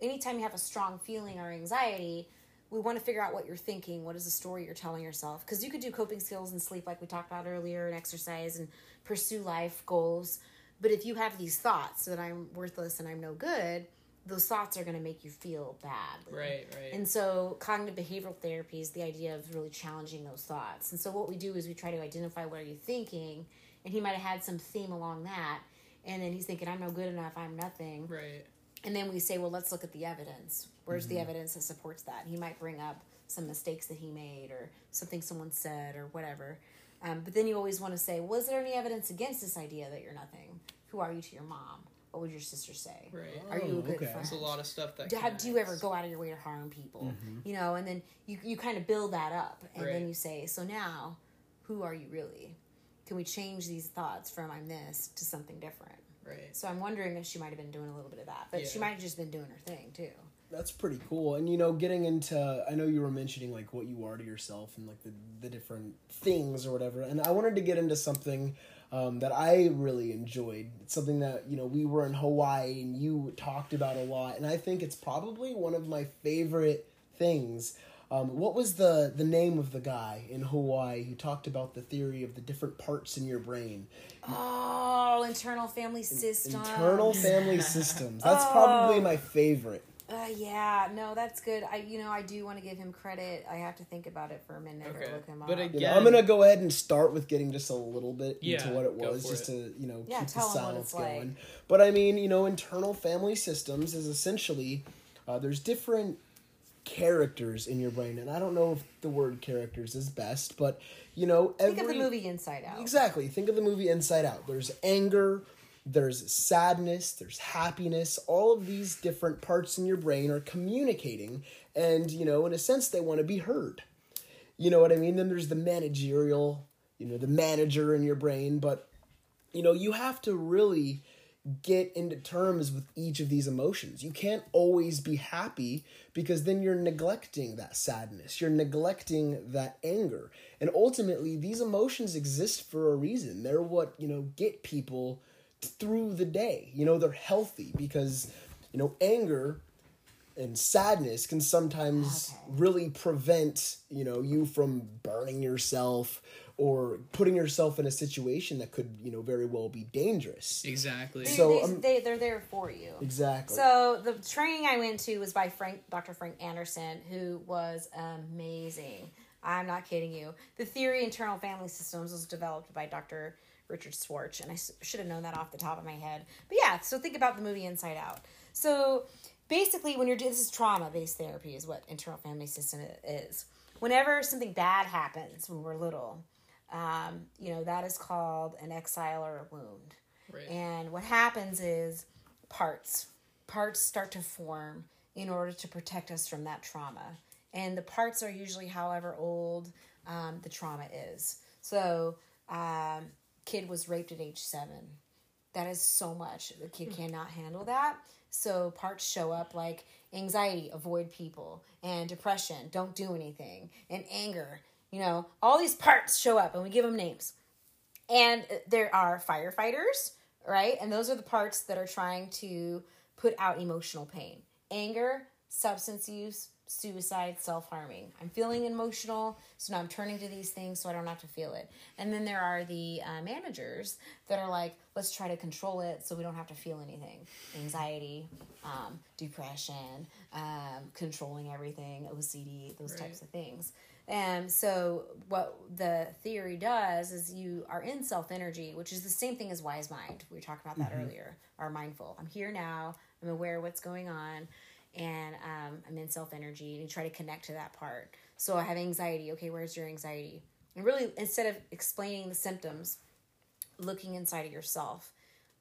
Anytime you have a strong feeling or anxiety, we want to figure out what you're thinking. What is the story you're telling yourself? Because you could do coping skills and sleep like we talked about earlier and exercise and pursue life goals. But if you have these thoughts that I'm worthless and I'm no good, those thoughts are going to make you feel badly. Right, right. And so cognitive behavioral therapy is the idea of really challenging those thoughts. And so what we do is we try to identify what are you thinking. And he might have had some theme along that. And then he's thinking, I'm no good enough, I'm nothing. Right. And then we say, well, let's look at the evidence. Where's mm-hmm. the evidence that supports that? And he might bring up some mistakes that he made or something someone said or whatever. Um, but then you always want to say, well, is there any evidence against this idea that you're nothing? Who are you to your mom? What would your sister say? Right. Are you a good okay. friend? There's a lot of stuff that do, do you ever go out of your way to harm people? Mm-hmm. You know, and then you, you kind of build that up. And right. then you say, so now, who are you really? Can we change these thoughts from I'm this to something different? Right. So I'm wondering if she might have been doing a little bit of that. But yeah. she might have just been doing her thing, too. That's pretty cool. And, you know, getting into... I know you were mentioning, like, what you are to yourself and, like, the, the different things or whatever. And I wanted to get into something um, that I really enjoyed. It's something that, you know, we were in Hawaii and you talked about a lot. And I think it's probably one of my favorite things. Um, what was the, the name of the guy in Hawaii who talked about the theory of the different parts in your brain? Oh, internal family systems. In, internal family systems. That's oh. probably my favorite. Uh, yeah, no, that's good. I, you know, I do want to give him credit. I have to think about it for a minute okay. or look him but up. Again, you know, I'm gonna go ahead and start with getting just a little bit yeah, into what it was, just it. to you know yeah, keep the silence going. Like. But I mean, you know, internal family systems is essentially uh, there's different characters in your brain, and I don't know if the word characters is best, but you know, every, think of the movie Inside Out. Exactly, think of the movie Inside Out. There's anger. There's sadness, there's happiness, all of these different parts in your brain are communicating and, you know, in a sense, they want to be heard. You know what I mean? Then there's the managerial, you know, the manager in your brain, but, you know, you have to really get into terms with each of these emotions. You can't always be happy because then you're neglecting that sadness. You're neglecting that anger. And ultimately, these emotions exist for a reason. They're what, you know, get people through the day. You know, they're healthy because, you know, anger and sadness can sometimes okay. really prevent, you know, you from burning yourself or putting yourself in a situation that could, you know, very well be dangerous. Exactly. They're, so um, they, they're there for you. Exactly. So the training I went to was by Frank, Doctor Frank Anderson, who was amazing. I'm not kidding you. The theory internal family systems was developed by Doctor Richard Schwartz, and I should have known that off the top of my head. But yeah, so think about the movie Inside Out. So basically, when you're doing this is trauma-based therapy is what internal family system is. Whenever something bad happens when we're little, um, you know, that is called an exile or a wound. Right. And what happens is parts. Parts start to form in order to protect us from that trauma. And the parts are usually however old um, the trauma is. So... Um, kid was raped at age seven. That is so much. The kid cannot handle that. So parts show up like anxiety, avoid people, and depression, don't do anything, and anger. You know, all these parts show up, and we give them names. And there are firefighters, right? And those are the parts that are trying to put out emotional pain. Anger, substance use, suicide, self-harming. I'm feeling emotional, so now I'm turning to these things so I don't have to feel it. And then there are the uh, managers that are like, let's try to control it so we don't have to feel anything. Anxiety, um, depression, um, controlling everything, O C D, those right. types of things. And so what the theory does is you are in self-energy, which is the same thing as wise mind. We talked about that mm-hmm. earlier, are mindful. I'm here now. I'm aware of what's going on. And um, I'm in self-energy, and you try to connect to that part. So I have anxiety. Okay, where's your anxiety? And really, instead of explaining the symptoms, looking inside of yourself.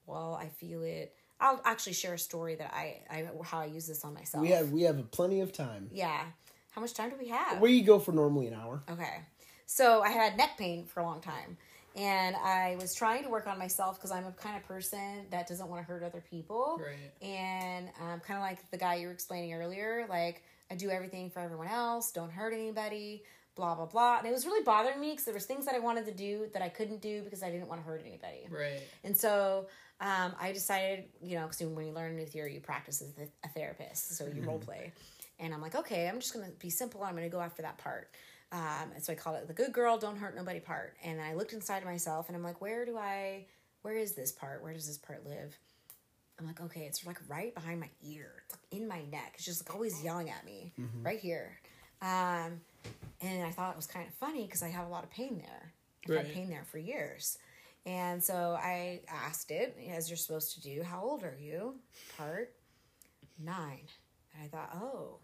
Well, I feel it. I'll actually share a story that I, I how I use this on myself. We have we have plenty of time. Yeah. How much time do we have? We go for normally an hour. Okay. So I had neck pain for a long time. And I was trying to work on myself because I'm a kind of person that doesn't want to hurt other people. Right. And um, kind of like the guy you were explaining earlier, like, I do everything for everyone else, don't hurt anybody, blah, blah, blah. And it was really bothering me because there was things that I wanted to do that I couldn't do because I didn't want to hurt anybody. Right. And so um, I decided, you know, because when you learn a new theory, you practice as a therapist. So you mm-hmm. role play. And I'm like, okay, I'm just going to be simple. And I'm going to go after that part. Um, and so I called it the good girl, don't hurt nobody part. And I looked inside of myself and I'm like, where do I, where is this part? Where does this part live? I'm like, okay, it's like right behind my ear. It's like in my neck. It's just like always yelling at me mm-hmm. right here. Um, and I thought it was kind of funny because I have a lot of pain there. I've right. had pain there for years. And so I asked it, as you're supposed to do, how old are you? Part nine. And I thought, oh.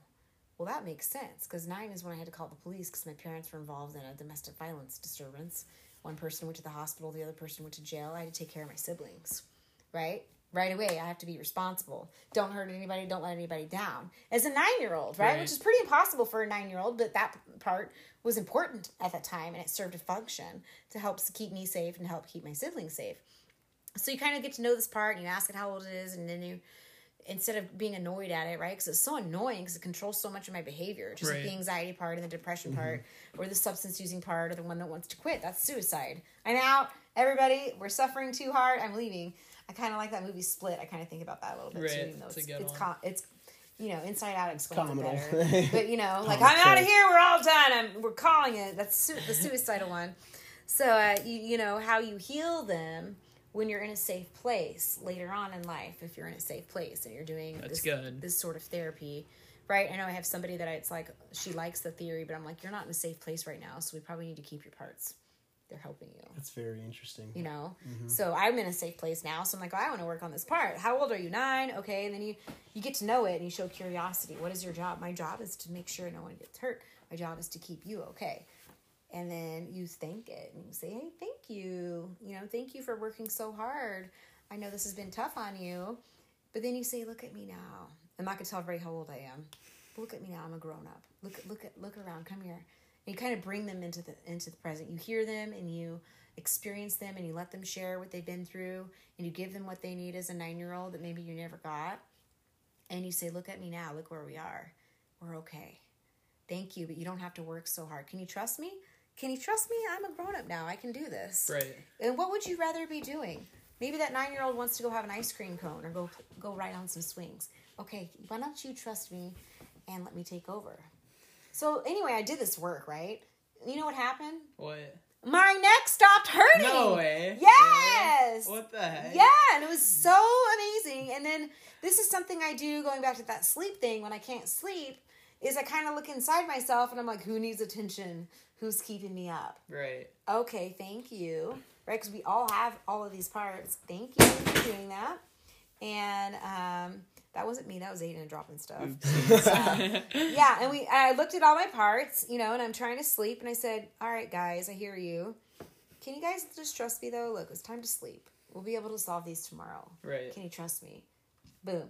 Well, that makes sense, because nine is when I had to call the police because my parents were involved in a domestic violence disturbance. One person went to the hospital, the other person went to jail. I had to take care of my siblings, right? Right away, I have to be responsible. Don't hurt anybody, don't let anybody down. As a nine-year-old, right? right? Which is pretty impossible for a nine-year-old, but that part was important at that time, and it served a function to help keep me safe and help keep my siblings safe. So you kind of get to know this part, and you ask it how old it is, and then you, instead of being annoyed at it, right? Because it's so annoying because it controls so much of my behavior. Just right. Like the anxiety part and the depression mm-hmm. part, or the substance using part, or the one that wants to quit. That's suicide. I'm out. Everybody, we're suffering too hard. I'm leaving. I kind of like that movie Split. I kind of think about that a little bit right. too. Even though it's, it's, it's, com- it's, you know, Inside Out explains it better. But, you know, like, oh, I'm out of here. We're all done. I'm, we're calling it. That's su- the suicidal one. So, uh, you, you know, how you heal them when you're in a safe place later on in life, if you're in a safe place and you're doing this, this sort of therapy, right? I know I have somebody that I, it's like, she likes the theory, but I'm like, you're not in a safe place right now, so we probably need to keep your parts. They're helping you. That's very interesting. You know? Mm-hmm. So I'm in a safe place now, so I'm like, well, I want to work on this part. How old are you? Nine? Okay. And then you, you get to know it, and you show curiosity. What is your job? My job is to make sure no one gets hurt. My job is to keep you okay. And then you thank it and you say, hey, thank you. You know, thank you for working so hard. I know this has been tough on you. But then you say, look at me now. I'm not going to tell everybody how old I am. But look at me now. I'm a grown up. Look, look, look around. Come here. And you kind of bring them into the into the present. You hear them and you experience them and you let them share what they've been through. And you give them what they need as a nine-year-old that maybe you never got. And you say, look at me now. Look where we are. We're okay. Thank you, but you don't have to work so hard. Can you trust me? Can you trust me? I'm a grown-up now. I can do this. Right. And what would you rather be doing? Maybe that nine-year-old wants to go have an ice cream cone or go go ride on some swings. Okay, why don't you trust me and let me take over? So anyway, I did this work, right? You know what happened? What? My neck stopped hurting. No way. Yes. Really? What the heck? Yeah, and it was so amazing. And then this is something I do, going back to that sleep thing, when I can't sleep, is I kind of look inside myself and I'm like, who needs attention? Who's keeping me up? Right. Okay, thank you. Right, because we all have all of these parts. Thank you for doing that. And um, that wasn't me. That was Aiden dropping stuff. So, yeah, and we. I looked at all my parts, you know, and I'm trying to sleep. And I said, all right, guys, I hear you. Can you guys just trust me, though? Look, it's time to sleep. We'll be able to solve these tomorrow. Right. Can you trust me? Boom.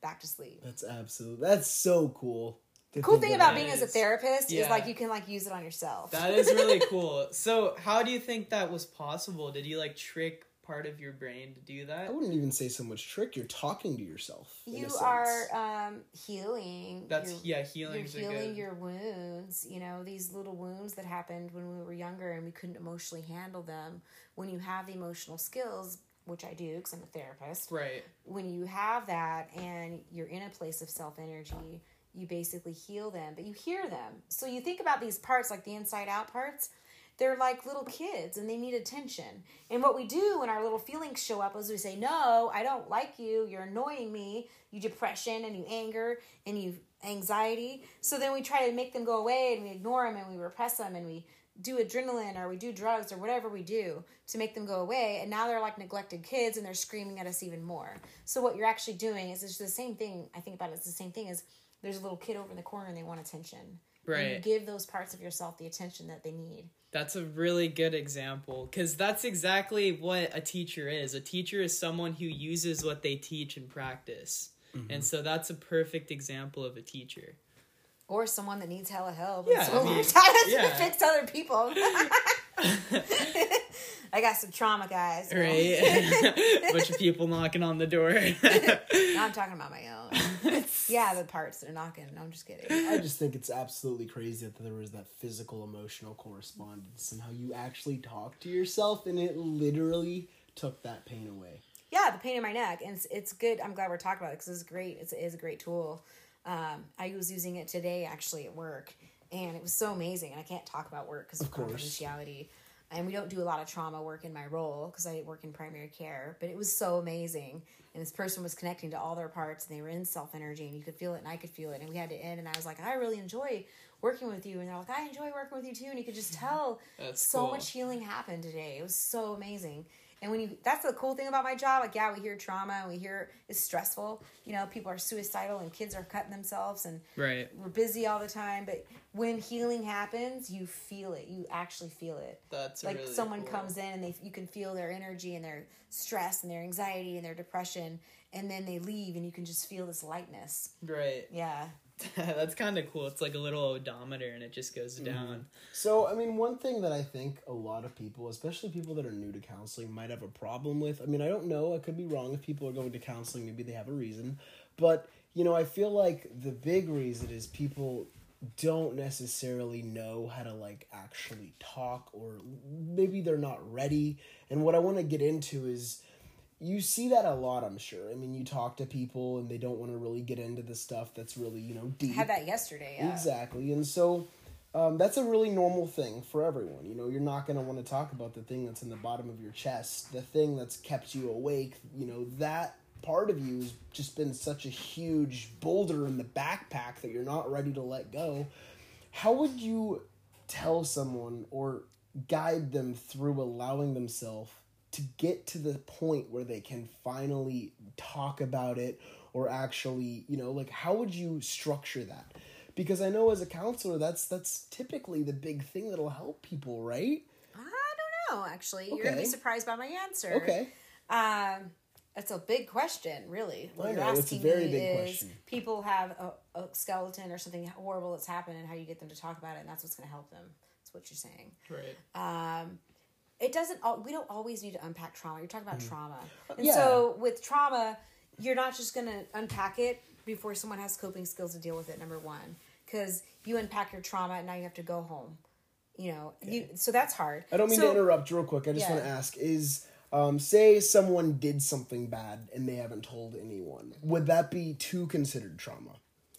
Back to sleep. That's absolutely. That's so cool. Cool thing about being as a therapist yeah. is like you can like use it on yourself. That is really cool. So how do you think that was possible? Did you like trick part of your brain to do that? I wouldn't even say so much trick. You're talking to yourself. You are um, healing. That's you're, yeah, healing. You're healing your wounds. You know, these little wounds that happened when we were younger and we couldn't emotionally handle them. When you have emotional skills, which I do because I'm a therapist. Right. When you have that and you're in a place of self energy, you basically heal them, but you hear them. So you think about these parts, like the inside out parts, they're like little kids and they need attention. And what we do when our little feelings show up is we say, no, I don't like you. You're annoying me. You depression and you anger and you anxiety. So then we try to make them go away and we ignore them and we repress them and we do adrenaline or we do drugs or whatever we do to make them go away. And now they're like neglected kids and they're screaming at us even more. So what you're actually doing is it's the same thing. I think about it. It's the same thing as there's a little kid over in the corner and they want attention. Right. And you give those parts of yourself the attention that they need. That's a really good example because that's exactly what a teacher is. A teacher is someone who uses what they teach and practice. Mm-hmm. And so that's a perfect example of a teacher. Or someone that needs hella help. Yeah. So I mean, yeah. to fix other people. I got some trauma, guys. Right. A bunch of people knocking on the door. No, I'm talking about my own. Yeah, the parts that are knocking. No, I'm just kidding. I just think it's absolutely crazy that there was that physical, emotional correspondence and how you actually talk to yourself, and it literally took that pain away. Yeah, the pain in my neck. And it's, it's good. I'm glad we're talking about it because it's great. It's, it is a great tool. Um, I was using it today, actually, at work. And it was so amazing. And I can't talk about work because of, of confidentiality. And we don't do a lot of trauma work in my role because I work in primary care. But it was so amazing. And this person was connecting to all their parts. And they were in self-energy. And you could feel it. And I could feel it. And we had to end. And I was like, I really enjoy working with you. And they're like, I enjoy working with you too. And you could just tell that's so cool. Much healing happened today. It was so amazing. And when you, that's the cool thing about my job. Like, yeah, we hear trauma and we hear it's stressful. You know, people are suicidal and kids are cutting themselves and right. We're busy all the time. But when healing happens, you feel it. You actually feel it. That's like really someone cool. comes in and they, you can feel their energy and their stress and their anxiety and their depression. and then they leave and you can just feel this lightness. Right. Yeah. That's kind of cool. It's like a little odometer and it just goes mm-hmm. down. So, I mean, one thing that I think a lot of people, especially people that are new to counseling, might have a problem with. I mean, I don't know. I could be wrong. If people are going to counseling, maybe they have a reason. But, you know, I feel like the big reason is people don't necessarily know how to, like, actually talk, or maybe they're not ready. And what I want to get into is, you see that a lot, I'm sure. I mean, you talk to people and they don't want to really get into the stuff that's really, you know, deep. I had that yesterday, yeah. Exactly. And so um, that's a really normal thing for everyone. You know, you're not going to want to talk about the thing that's in the bottom of your chest, the thing that's kept you awake. You know, that part of you has just been such a huge boulder in the backpack that you're not ready to let go. How would you tell someone or guide them through allowing themselves to get to the point where they can finally talk about it, or actually, you know, like, how would you structure that? Because I know as a counselor, that's that's typically the big thing that'll help people, right? I don't know, actually. Okay. You're going to be surprised by my answer. Okay. Um, that's a big question, really. What I know, you're it's a very big question. People have a, a skeleton or something horrible that's happened, and how you get them to talk about it, and that's what's going to help them. That's what you're saying. Right. Um... It doesn't, we don't always need to unpack trauma. You're talking about mm. trauma. And yeah. so with trauma, you're not just going to unpack it before someone has coping skills to deal with it, number one. Because you unpack your trauma and now you have to go home. You know, okay. you, so that's hard. I don't mean so, to interrupt real quick. I just yeah. want to ask is, um, say someone did something bad and they haven't told anyone. Would that be too considered trauma?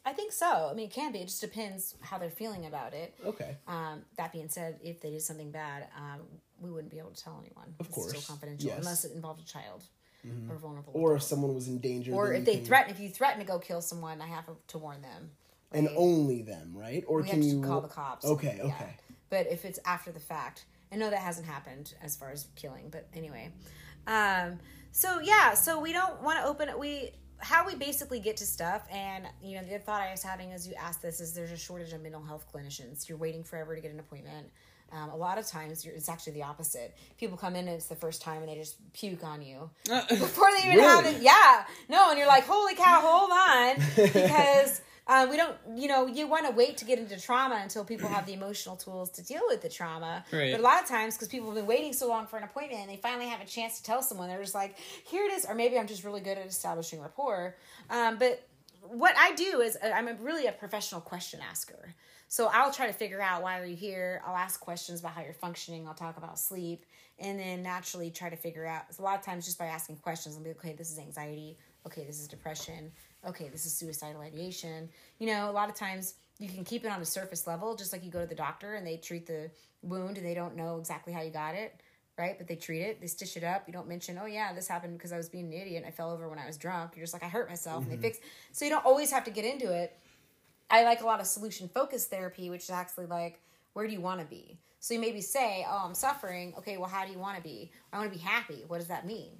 I think so. I mean, it can be. It just depends how they're feeling about it. Okay. Um, that being said, if they did something bad, um, we wouldn't be able to tell anyone. Of course. It's still confidential. Yes. Unless it involved a child mm-hmm. or vulnerable. Or adult. If someone was in danger. Or if they can... threaten, if you threaten to go kill someone, I have to warn them. Right? And only them, right? Or we can have to you call the cops? Okay, and, okay. Yeah. But if it's after the fact, I know that hasn't happened as far as killing, but anyway. Um, so yeah, so we don't want to open it. We how we basically get to stuff, and you know, the thought I was having as you asked this is there's a shortage of mental health clinicians. You're waiting forever to get an appointment. Um, a lot of times, you're, it's actually the opposite. People come in and it's the first time and they just puke on you. Uh, Before they even really? have it. Yeah. No, and you're like, holy cow, hold on. Because uh, we don't, you know, you want to wait to get into trauma until people have the emotional tools to deal with the trauma. Right. But a lot of times, because people have been waiting so long for an appointment and they finally have a chance to tell someone, they're just like, here it is. Or maybe I'm just really good at establishing rapport. Um, but what I do is I'm a, really a professional question asker. So I'll try to figure out why are you here. I'll ask questions about how you're functioning. I'll talk about sleep, and then naturally try to figure out. So a lot of times, just by asking questions, I'll be like, okay, this is anxiety. Okay, this is depression. Okay, this is suicidal ideation. You know, a lot of times you can keep it on a surface level, just like you go to the doctor and they treat the wound and they don't know exactly how you got it, right? But they treat it. They stitch it up. You don't mention, oh yeah, this happened because I was being an idiot. I fell over when I was drunk. You're just like, I hurt myself. Mm-hmm. And they fix. So you don't always have to get into it. I like a lot of solution-focused therapy, which is actually like, where do you want to be? So you maybe say, oh, I'm suffering. Okay, well, how do you want to be? I want to be happy. What does that mean?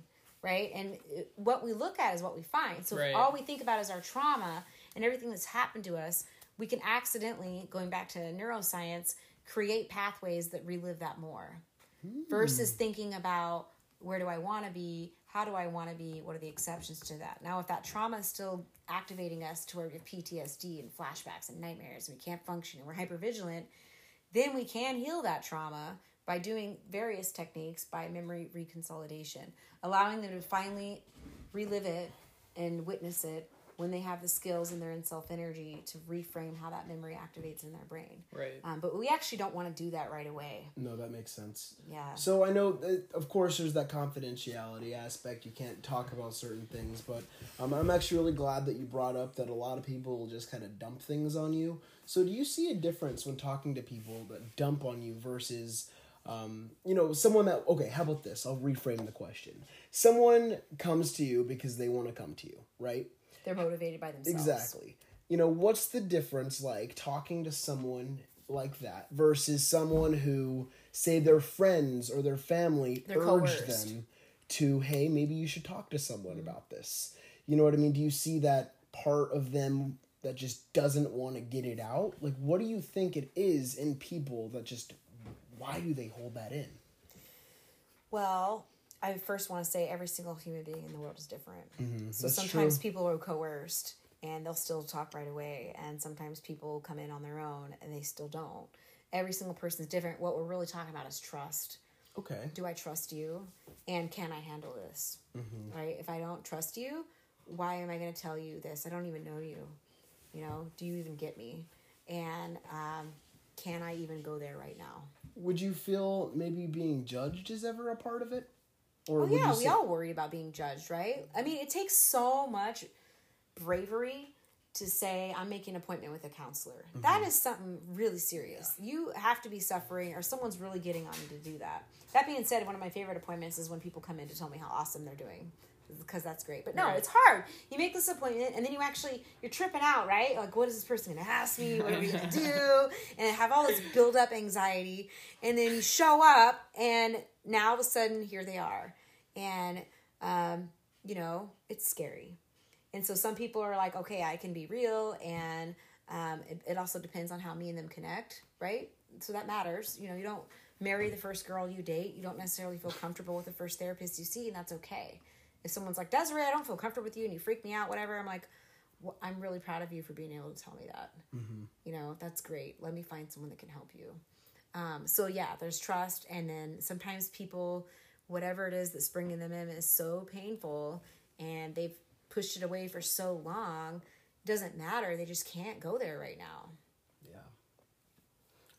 Right? And what we look at is what we find. So right. if all we think about is our trauma and everything that's happened to us, we can accidentally, going back to neuroscience, create pathways that relive that more. Hmm. Versus thinking about, where do I want to be? How do I want to be? What are the exceptions to that? Now, if that trauma is still activating us to where we have P T S D and flashbacks and nightmares and we can't function and we're hypervigilant, then we can heal that trauma by doing various techniques by memory reconsolidation, allowing them to finally relive it and witness it when they have the skills and their in self energy to reframe how that memory activates in their brain. Right. Um, but we actually don't want to do that right away. No, that makes sense. Yeah. So I know, of course, there's that confidentiality aspect. You can't talk about certain things, but um, I'm actually really glad that you brought up that a lot of people will just kind of dump things on you. So do you see a difference when talking to people that dump on you versus... Um, you know, someone that, okay, how about this? I'll reframe the question. Someone comes to you because they want to come to you, right? They're motivated by themselves. Exactly. You know, what's the difference like talking to someone like that versus someone who, say, their friends or their family urge them to, hey, maybe you should talk to someone mm-hmm. about this. You know what I mean? Do you see that part of them that just doesn't want to get it out? Like, what do you think it is in people that just, why do they hold that in? Well, I first want to say every single human being in the world is different. Mm-hmm. So That's sometimes true. People are coerced and they'll still talk right away. And sometimes people come in on their own and they still don't. Every single person is different. What we're really talking about is trust. Okay. Do I trust you? And can I handle this? Mm-hmm. Right? If I don't trust you, why am I going to tell you this? I don't even know you. You know, do you even get me? And um, can I even go there right now? Would you feel maybe being judged is ever a part of it? Or oh, yeah, we all worry about being judged, right? I mean, it takes so much bravery to say, I'm making an appointment with a counselor. Mm-hmm. That is something really serious. Yeah. You have to be suffering or someone's really getting on you to do that. That being said, one of my favorite appointments is when people come in to tell me how awesome they're doing. Because that's great. But no, right. It's hard. You make this appointment, and then you actually, you're tripping out, right? Like, what is this person going to ask me? What are we going to do? And I have all this build-up anxiety. And then you show up, and now all of a sudden, here they are. And, um, you know, it's scary. And so some people are like, okay, I can be real. And um, it, it also depends on how me and them connect, right? So that matters. You know, you don't marry the first girl you date. You don't necessarily feel comfortable with the first therapist you see, and that's okay. If someone's like, Desiree, I don't feel comfortable with you and you freak me out, whatever, I'm like, well, I'm really proud of you for being able to tell me that. Mm-hmm. You know, that's great. Let me find someone that can help you. Um, so, yeah, there's trust. And then sometimes people, whatever it is that's bringing them in is so painful and they've pushed it away for so long. It doesn't matter. They just can't go there right now.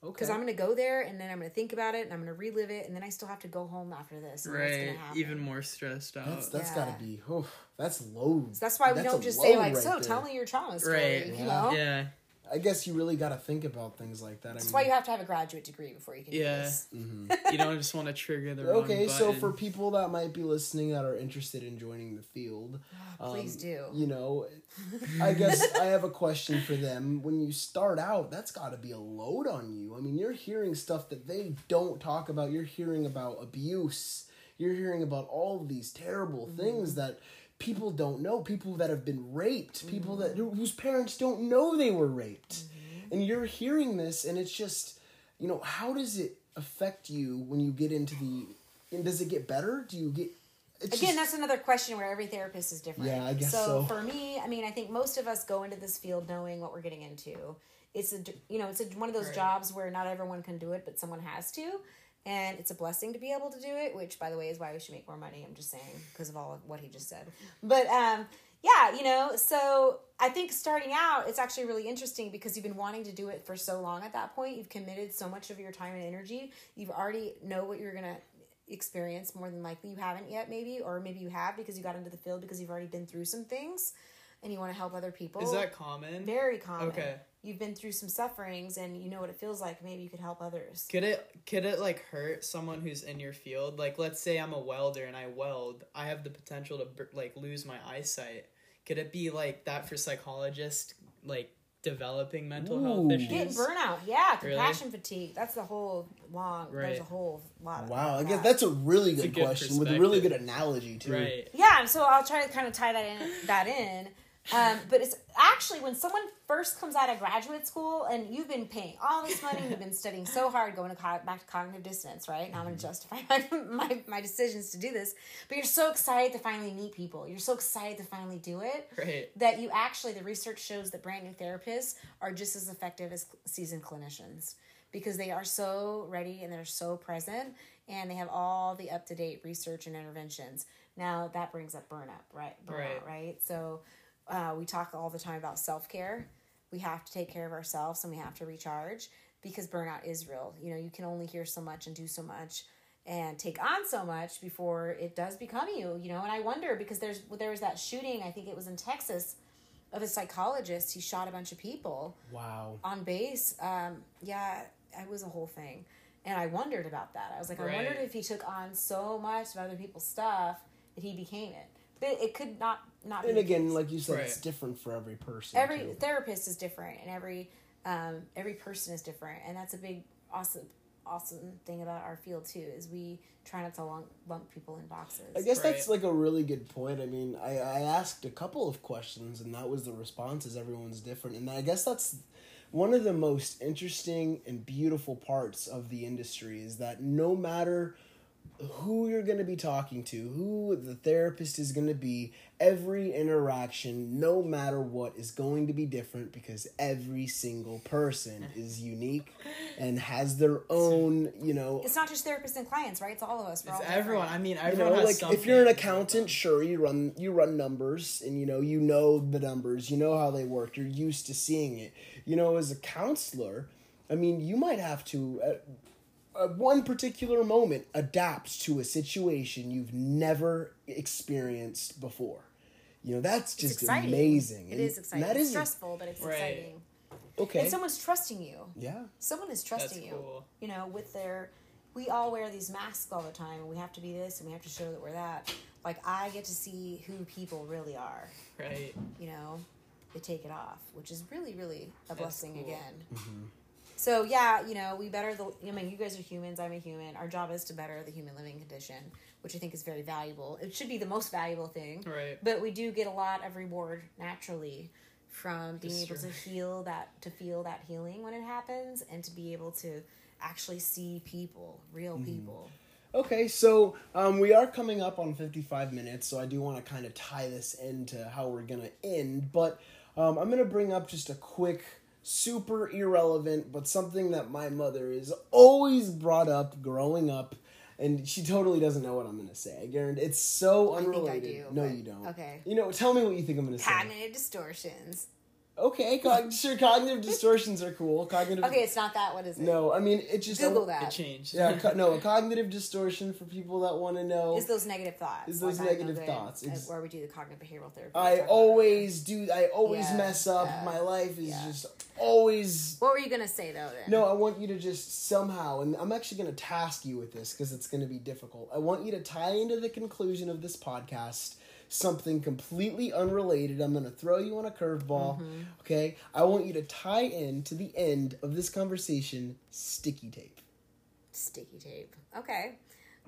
Okay. Because I'm going to go there, and then I'm going to think about it, and I'm going to relive it, and then I still have to go home after this. And right, even more stressed out. That's, that's yeah. got to be, oh, that's low. So that's why that's we don't just say, like, right so, there. Tell me your trauma story, right. you yeah. know? Yeah. I guess you really got to think about things like that. That's I mean, why you have to have a graduate degree before you can yeah. do this. Mm-hmm. You don't just want to trigger the wrong Okay, button. So for people that might be listening that are interested in joining the field. Oh, please um, do. You know, I guess I have a question for them. When you start out, that's got to be a load on you. I mean, you're hearing stuff that they don't talk about. You're hearing about abuse. You're hearing about all these terrible mm-hmm. things that... people don't know, people that have been raped, people that whose parents don't know they were raped. Mm-hmm. And you're hearing this and it's just, you know, how does it affect you when you get into the, and does it get better? Do you get, it's Again, just, that's another question where every therapist is different. Yeah, I guess so. So for me, I mean, I think most of us go into this field knowing what we're getting into. It's a, you know, it's a, one of those right. jobs where not everyone can do it, but someone has to. And it's a blessing to be able to do it, which, by the way, is why we should make more money. I'm just saying, because of all of what he just said. But, um, yeah, you know, so I think starting out, it's actually really interesting because you've been wanting to do it for so long at that point. You've committed so much of your time and energy. You've already know what you're going to experience more than likely. You haven't yet, maybe, or maybe you have because you got into the field because you've already been through some things and you want to help other people. Is that common? Very common. Okay. You've been through some sufferings and you know what it feels like. Maybe you could help others. Could it, could it like hurt someone who's in your field? Like, let's say I'm a welder and I weld. I have the potential to like lose my eyesight. Could it be like that for psychologists, like developing mental Ooh. health issues? Get burnout. Yeah. Compassion really? fatigue. That's the whole long, right. there's a whole lot. Wow. Of I guess that's a really good, a good question with a really good analogy too. Right. Yeah. So I'll try to kind of tie that in, that in. Um, but it's actually when someone first comes out of graduate school and you've been paying all this money, you've been studying so hard, going to co- back to cognitive dissonance, right? Now I'm going to justify my, my, my decisions to do this. But you're so excited to finally meet people. You're so excited to finally do it right. that you actually, the research shows that brand new therapists are just as effective as seasoned clinicians because they are so ready and they're so present and they have all the up-to-date research and interventions. Now that brings up burnout, right? Burnout, right. right? So... Uh, we talk all the time about self-care. We have to take care of ourselves and we have to recharge because burnout is real. You know, you can only hear so much and do so much and take on so much before it does become you, you know. And I wonder because there's there was that shooting, I think it was in Texas, of a psychologist. He shot a bunch of people. Wow. On base. Um, yeah, it was a whole thing. And I wondered about that. I was like, right. I wondered if he took on so much of other people's stuff that he became it. But it could not... Not and again, kids. Like you said, right. it's different for every person. Every too. Therapist is different, and every um, every person is different, and that's a big awesome awesome thing about our field too. Is we try not to lump, lump people in boxes. I guess right. that's like a really good point. I mean, I, I asked a couple of questions, and that was the responses. Everyone's different, and I guess that's one of the most interesting and beautiful parts of the industry is that no matter who you're going to be talking to, who the therapist is going to be. Every interaction, no matter what, is going to be different because every single person is unique and has their own, you know... It's not just therapists and clients, right? It's all of us. We're it's everyone. Different. I mean, everyone you know, has like, something. If you're an accountant, sure, you run you run numbers and, you know, you know the numbers. You know how they work. You're used to seeing it. You know, as a counselor, I mean, you might have to... Uh, At one particular moment adapts to a situation you've never experienced before. You know, that's just amazing. It is exciting. That is stressful, but it's exciting. Okay. And someone's trusting you. Yeah. Someone is trusting you. Cool. You know, with their... We all wear these masks all the time, and we have to be this, and we have to show that we're that. Like, I get to see who people really are. Right. You know, they take it off, which is really, really a blessing again. Mm-hmm. So, yeah, you know, we better the... I mean, you guys are humans. I'm a human. Our job is to better the human living condition, which I think is very valuable. It should be the most valuable thing. Right. But we do get a lot of reward naturally from being That's able true. to heal that... To feel that healing when it happens and to be able to actually see people, real mm-hmm. people. Okay, so um, we are coming up on fifty-five minutes, so I do want to kind of tie this into how we're going to end. But um, I'm going to bring up just a quick... super irrelevant, but something that my mother is always brought up growing up, and she totally doesn't know what I'm gonna say. I guarantee it's so unrelated. I think I do, no, you don't. Okay. You know, tell me what you think I'm gonna say. Cognitive distortions. Okay, cog- sure. Cognitive distortions are cool. Cognitive. Okay, it's not that. What is it? No, I mean it just Google that. It changed. Yeah, co- no, a cognitive distortion for people that want to know is those negative thoughts. Is those like negative thoughts? It's, where we do the cognitive behavioral therapy. I always do. I always yeah, mess up. Uh, My life is yeah. just always. What were you gonna say though? Then no, I want you to just somehow, and I'm actually gonna task you with this because it's gonna be difficult. I want you to tie into the conclusion of this podcast. Something completely unrelated. I'm going to throw you on a curveball, mm-hmm. okay? I want you to tie in to the end of this conversation, sticky tape. Sticky tape. Okay.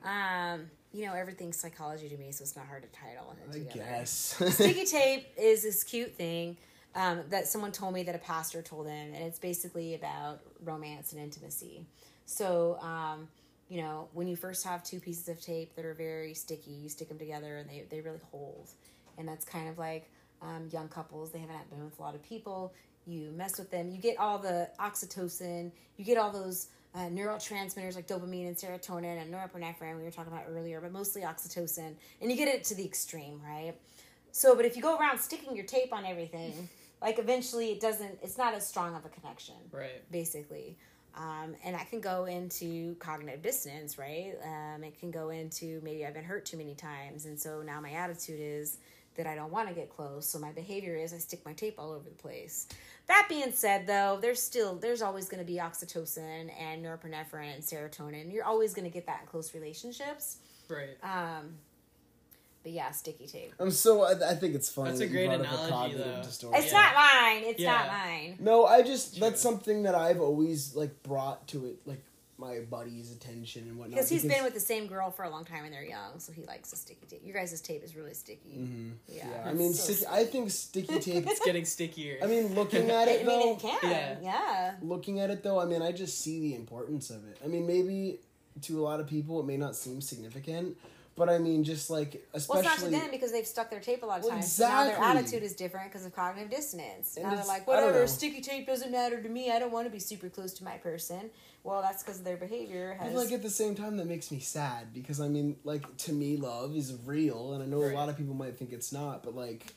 Um, you know, everything's psychology to me, so it's not hard to tie it all in I together. I guess. Sticky tape is this cute thing um, that someone told me that a pastor told them, and it's basically about romance and intimacy. So, um... you know, when you first have two pieces of tape that are very sticky, you stick them together and they, they really hold. And that's kind of like um, young couples. They haven't been with a lot of people. You mess with them. You get all the oxytocin. You get all those uh, neurotransmitters like dopamine and serotonin and norepinephrine we were talking about earlier, but mostly oxytocin. And you get it to the extreme, right? So, but if you go around sticking your tape on everything, like eventually it doesn't, it's not as strong of a connection. Right. Basically. Um, and that can go into cognitive dissonance, right? Um, it can go into maybe I've been hurt too many times. And so now my attitude is that I don't want to get close. So my behavior is I stick my tape all over the place. That being said, though, there's still, there's always going to be oxytocin and norepinephrine and serotonin. You're always going to get that in close relationships. Right. Um, but yeah, sticky tape. I'm so, I, I think it's funny. That's a great analogy, though. Distortion. It's yeah. not mine. It's yeah. not mine. No, I just, True. that's something that I've always, like, brought to it, like, my buddy's attention and whatnot. Because he's because been with the same girl for a long time and they're young, so he likes the sticky tape. Your guys' tape is really sticky. Mm-hmm. Yeah. yeah. I mean, so sticky, I think sticky tape... It's getting stickier. I mean, looking at it, I though... I mean, it can. Yeah. yeah. Looking at it, though, I mean, I just see the importance of it. I mean, maybe to a lot of people it may not seem significant, but I mean, just like, especially... Well, it's not to them because they've stuck their tape a lot of well, times. Exactly. So now their attitude is different because of cognitive dissonance. And now they're like, whatever, sticky tape doesn't matter to me. I don't want to be super close to my person. Well, that's because their behavior has... But like, at the same time, that makes me sad. Because, I mean, like, to me, love is real. And I know right. a lot of people might think it's not. But, like,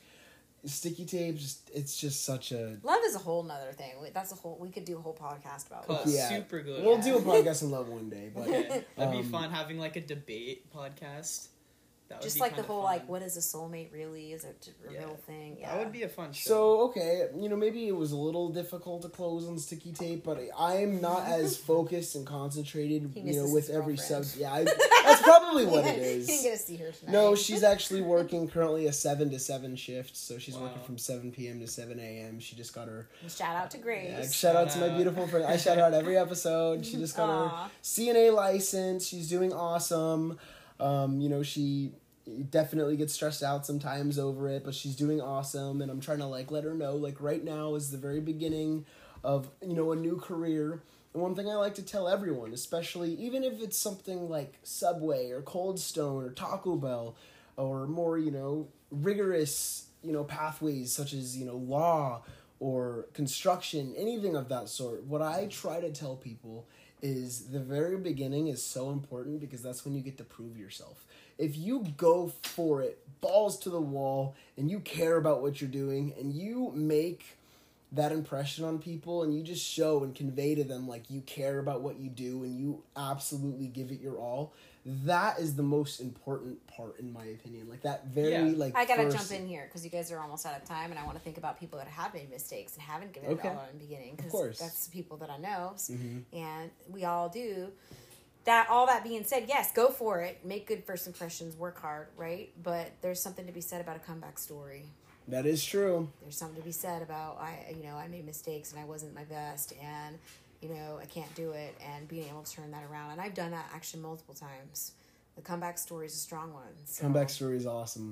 sticky tape, just it's just such a... Love is a whole nother thing. That's a whole... We could do a whole podcast about love. Yeah. Super good. We'll yeah. do a podcast on love one day. But yeah. That'd um, be fun, having, like, a debate podcast. That would just be like the whole, fun. like, what is a soulmate really? Is it a yeah. real thing? Yeah. That would be a fun show. So, okay, you know, maybe it was a little difficult to close on sticky tape, but I am not as focused and concentrated, you know, with every sub. Yeah, I, that's probably what it is. You didn't get to see her tonight. No, she's actually working currently a seven to seven shift, so she's wow. working from seven p.m. to seven a.m. She just got her... Shout out to Grace. Yeah, shout out to my beautiful friend. I shout out every episode. She just got Aww. her C N A license. She's doing awesome. Um, you know, she definitely gets stressed out sometimes over it, but she's doing awesome, and I'm trying to, like, let her know, like, right now is the very beginning of, you know, a new career, And one thing I like to tell everyone, especially even if it's something like Subway or Cold Stone or Taco Bell or more, you know, rigorous, you know, pathways such as, you know, law or construction, anything of that sort, what I try to tell people is the very beginning is so important because that's when you get to prove yourself. If you go for it, balls to the wall, and you care about what you're doing, and you make that impression on people, and you just show and convey to them like you care about what you do and you absolutely give it your all, that is the most important part, in my opinion. Like that very yeah. like I gotta first... jump in here because you guys are almost out of time, and I want to think about people that have made mistakes and haven't given okay. it all in the beginning, because that's the people that I know. Mm-hmm. And we all do that. All that being said, yes, go for it, make good first impressions, work hard, right? But there's something to be said about a comeback story. That is true. There's something to be said about, I, you know, I made mistakes and I wasn't my best, and, you know, I can't do it, and being able to turn that around. And I've done that actually multiple times. The comeback story is a strong one. So. Comeback story is awesome.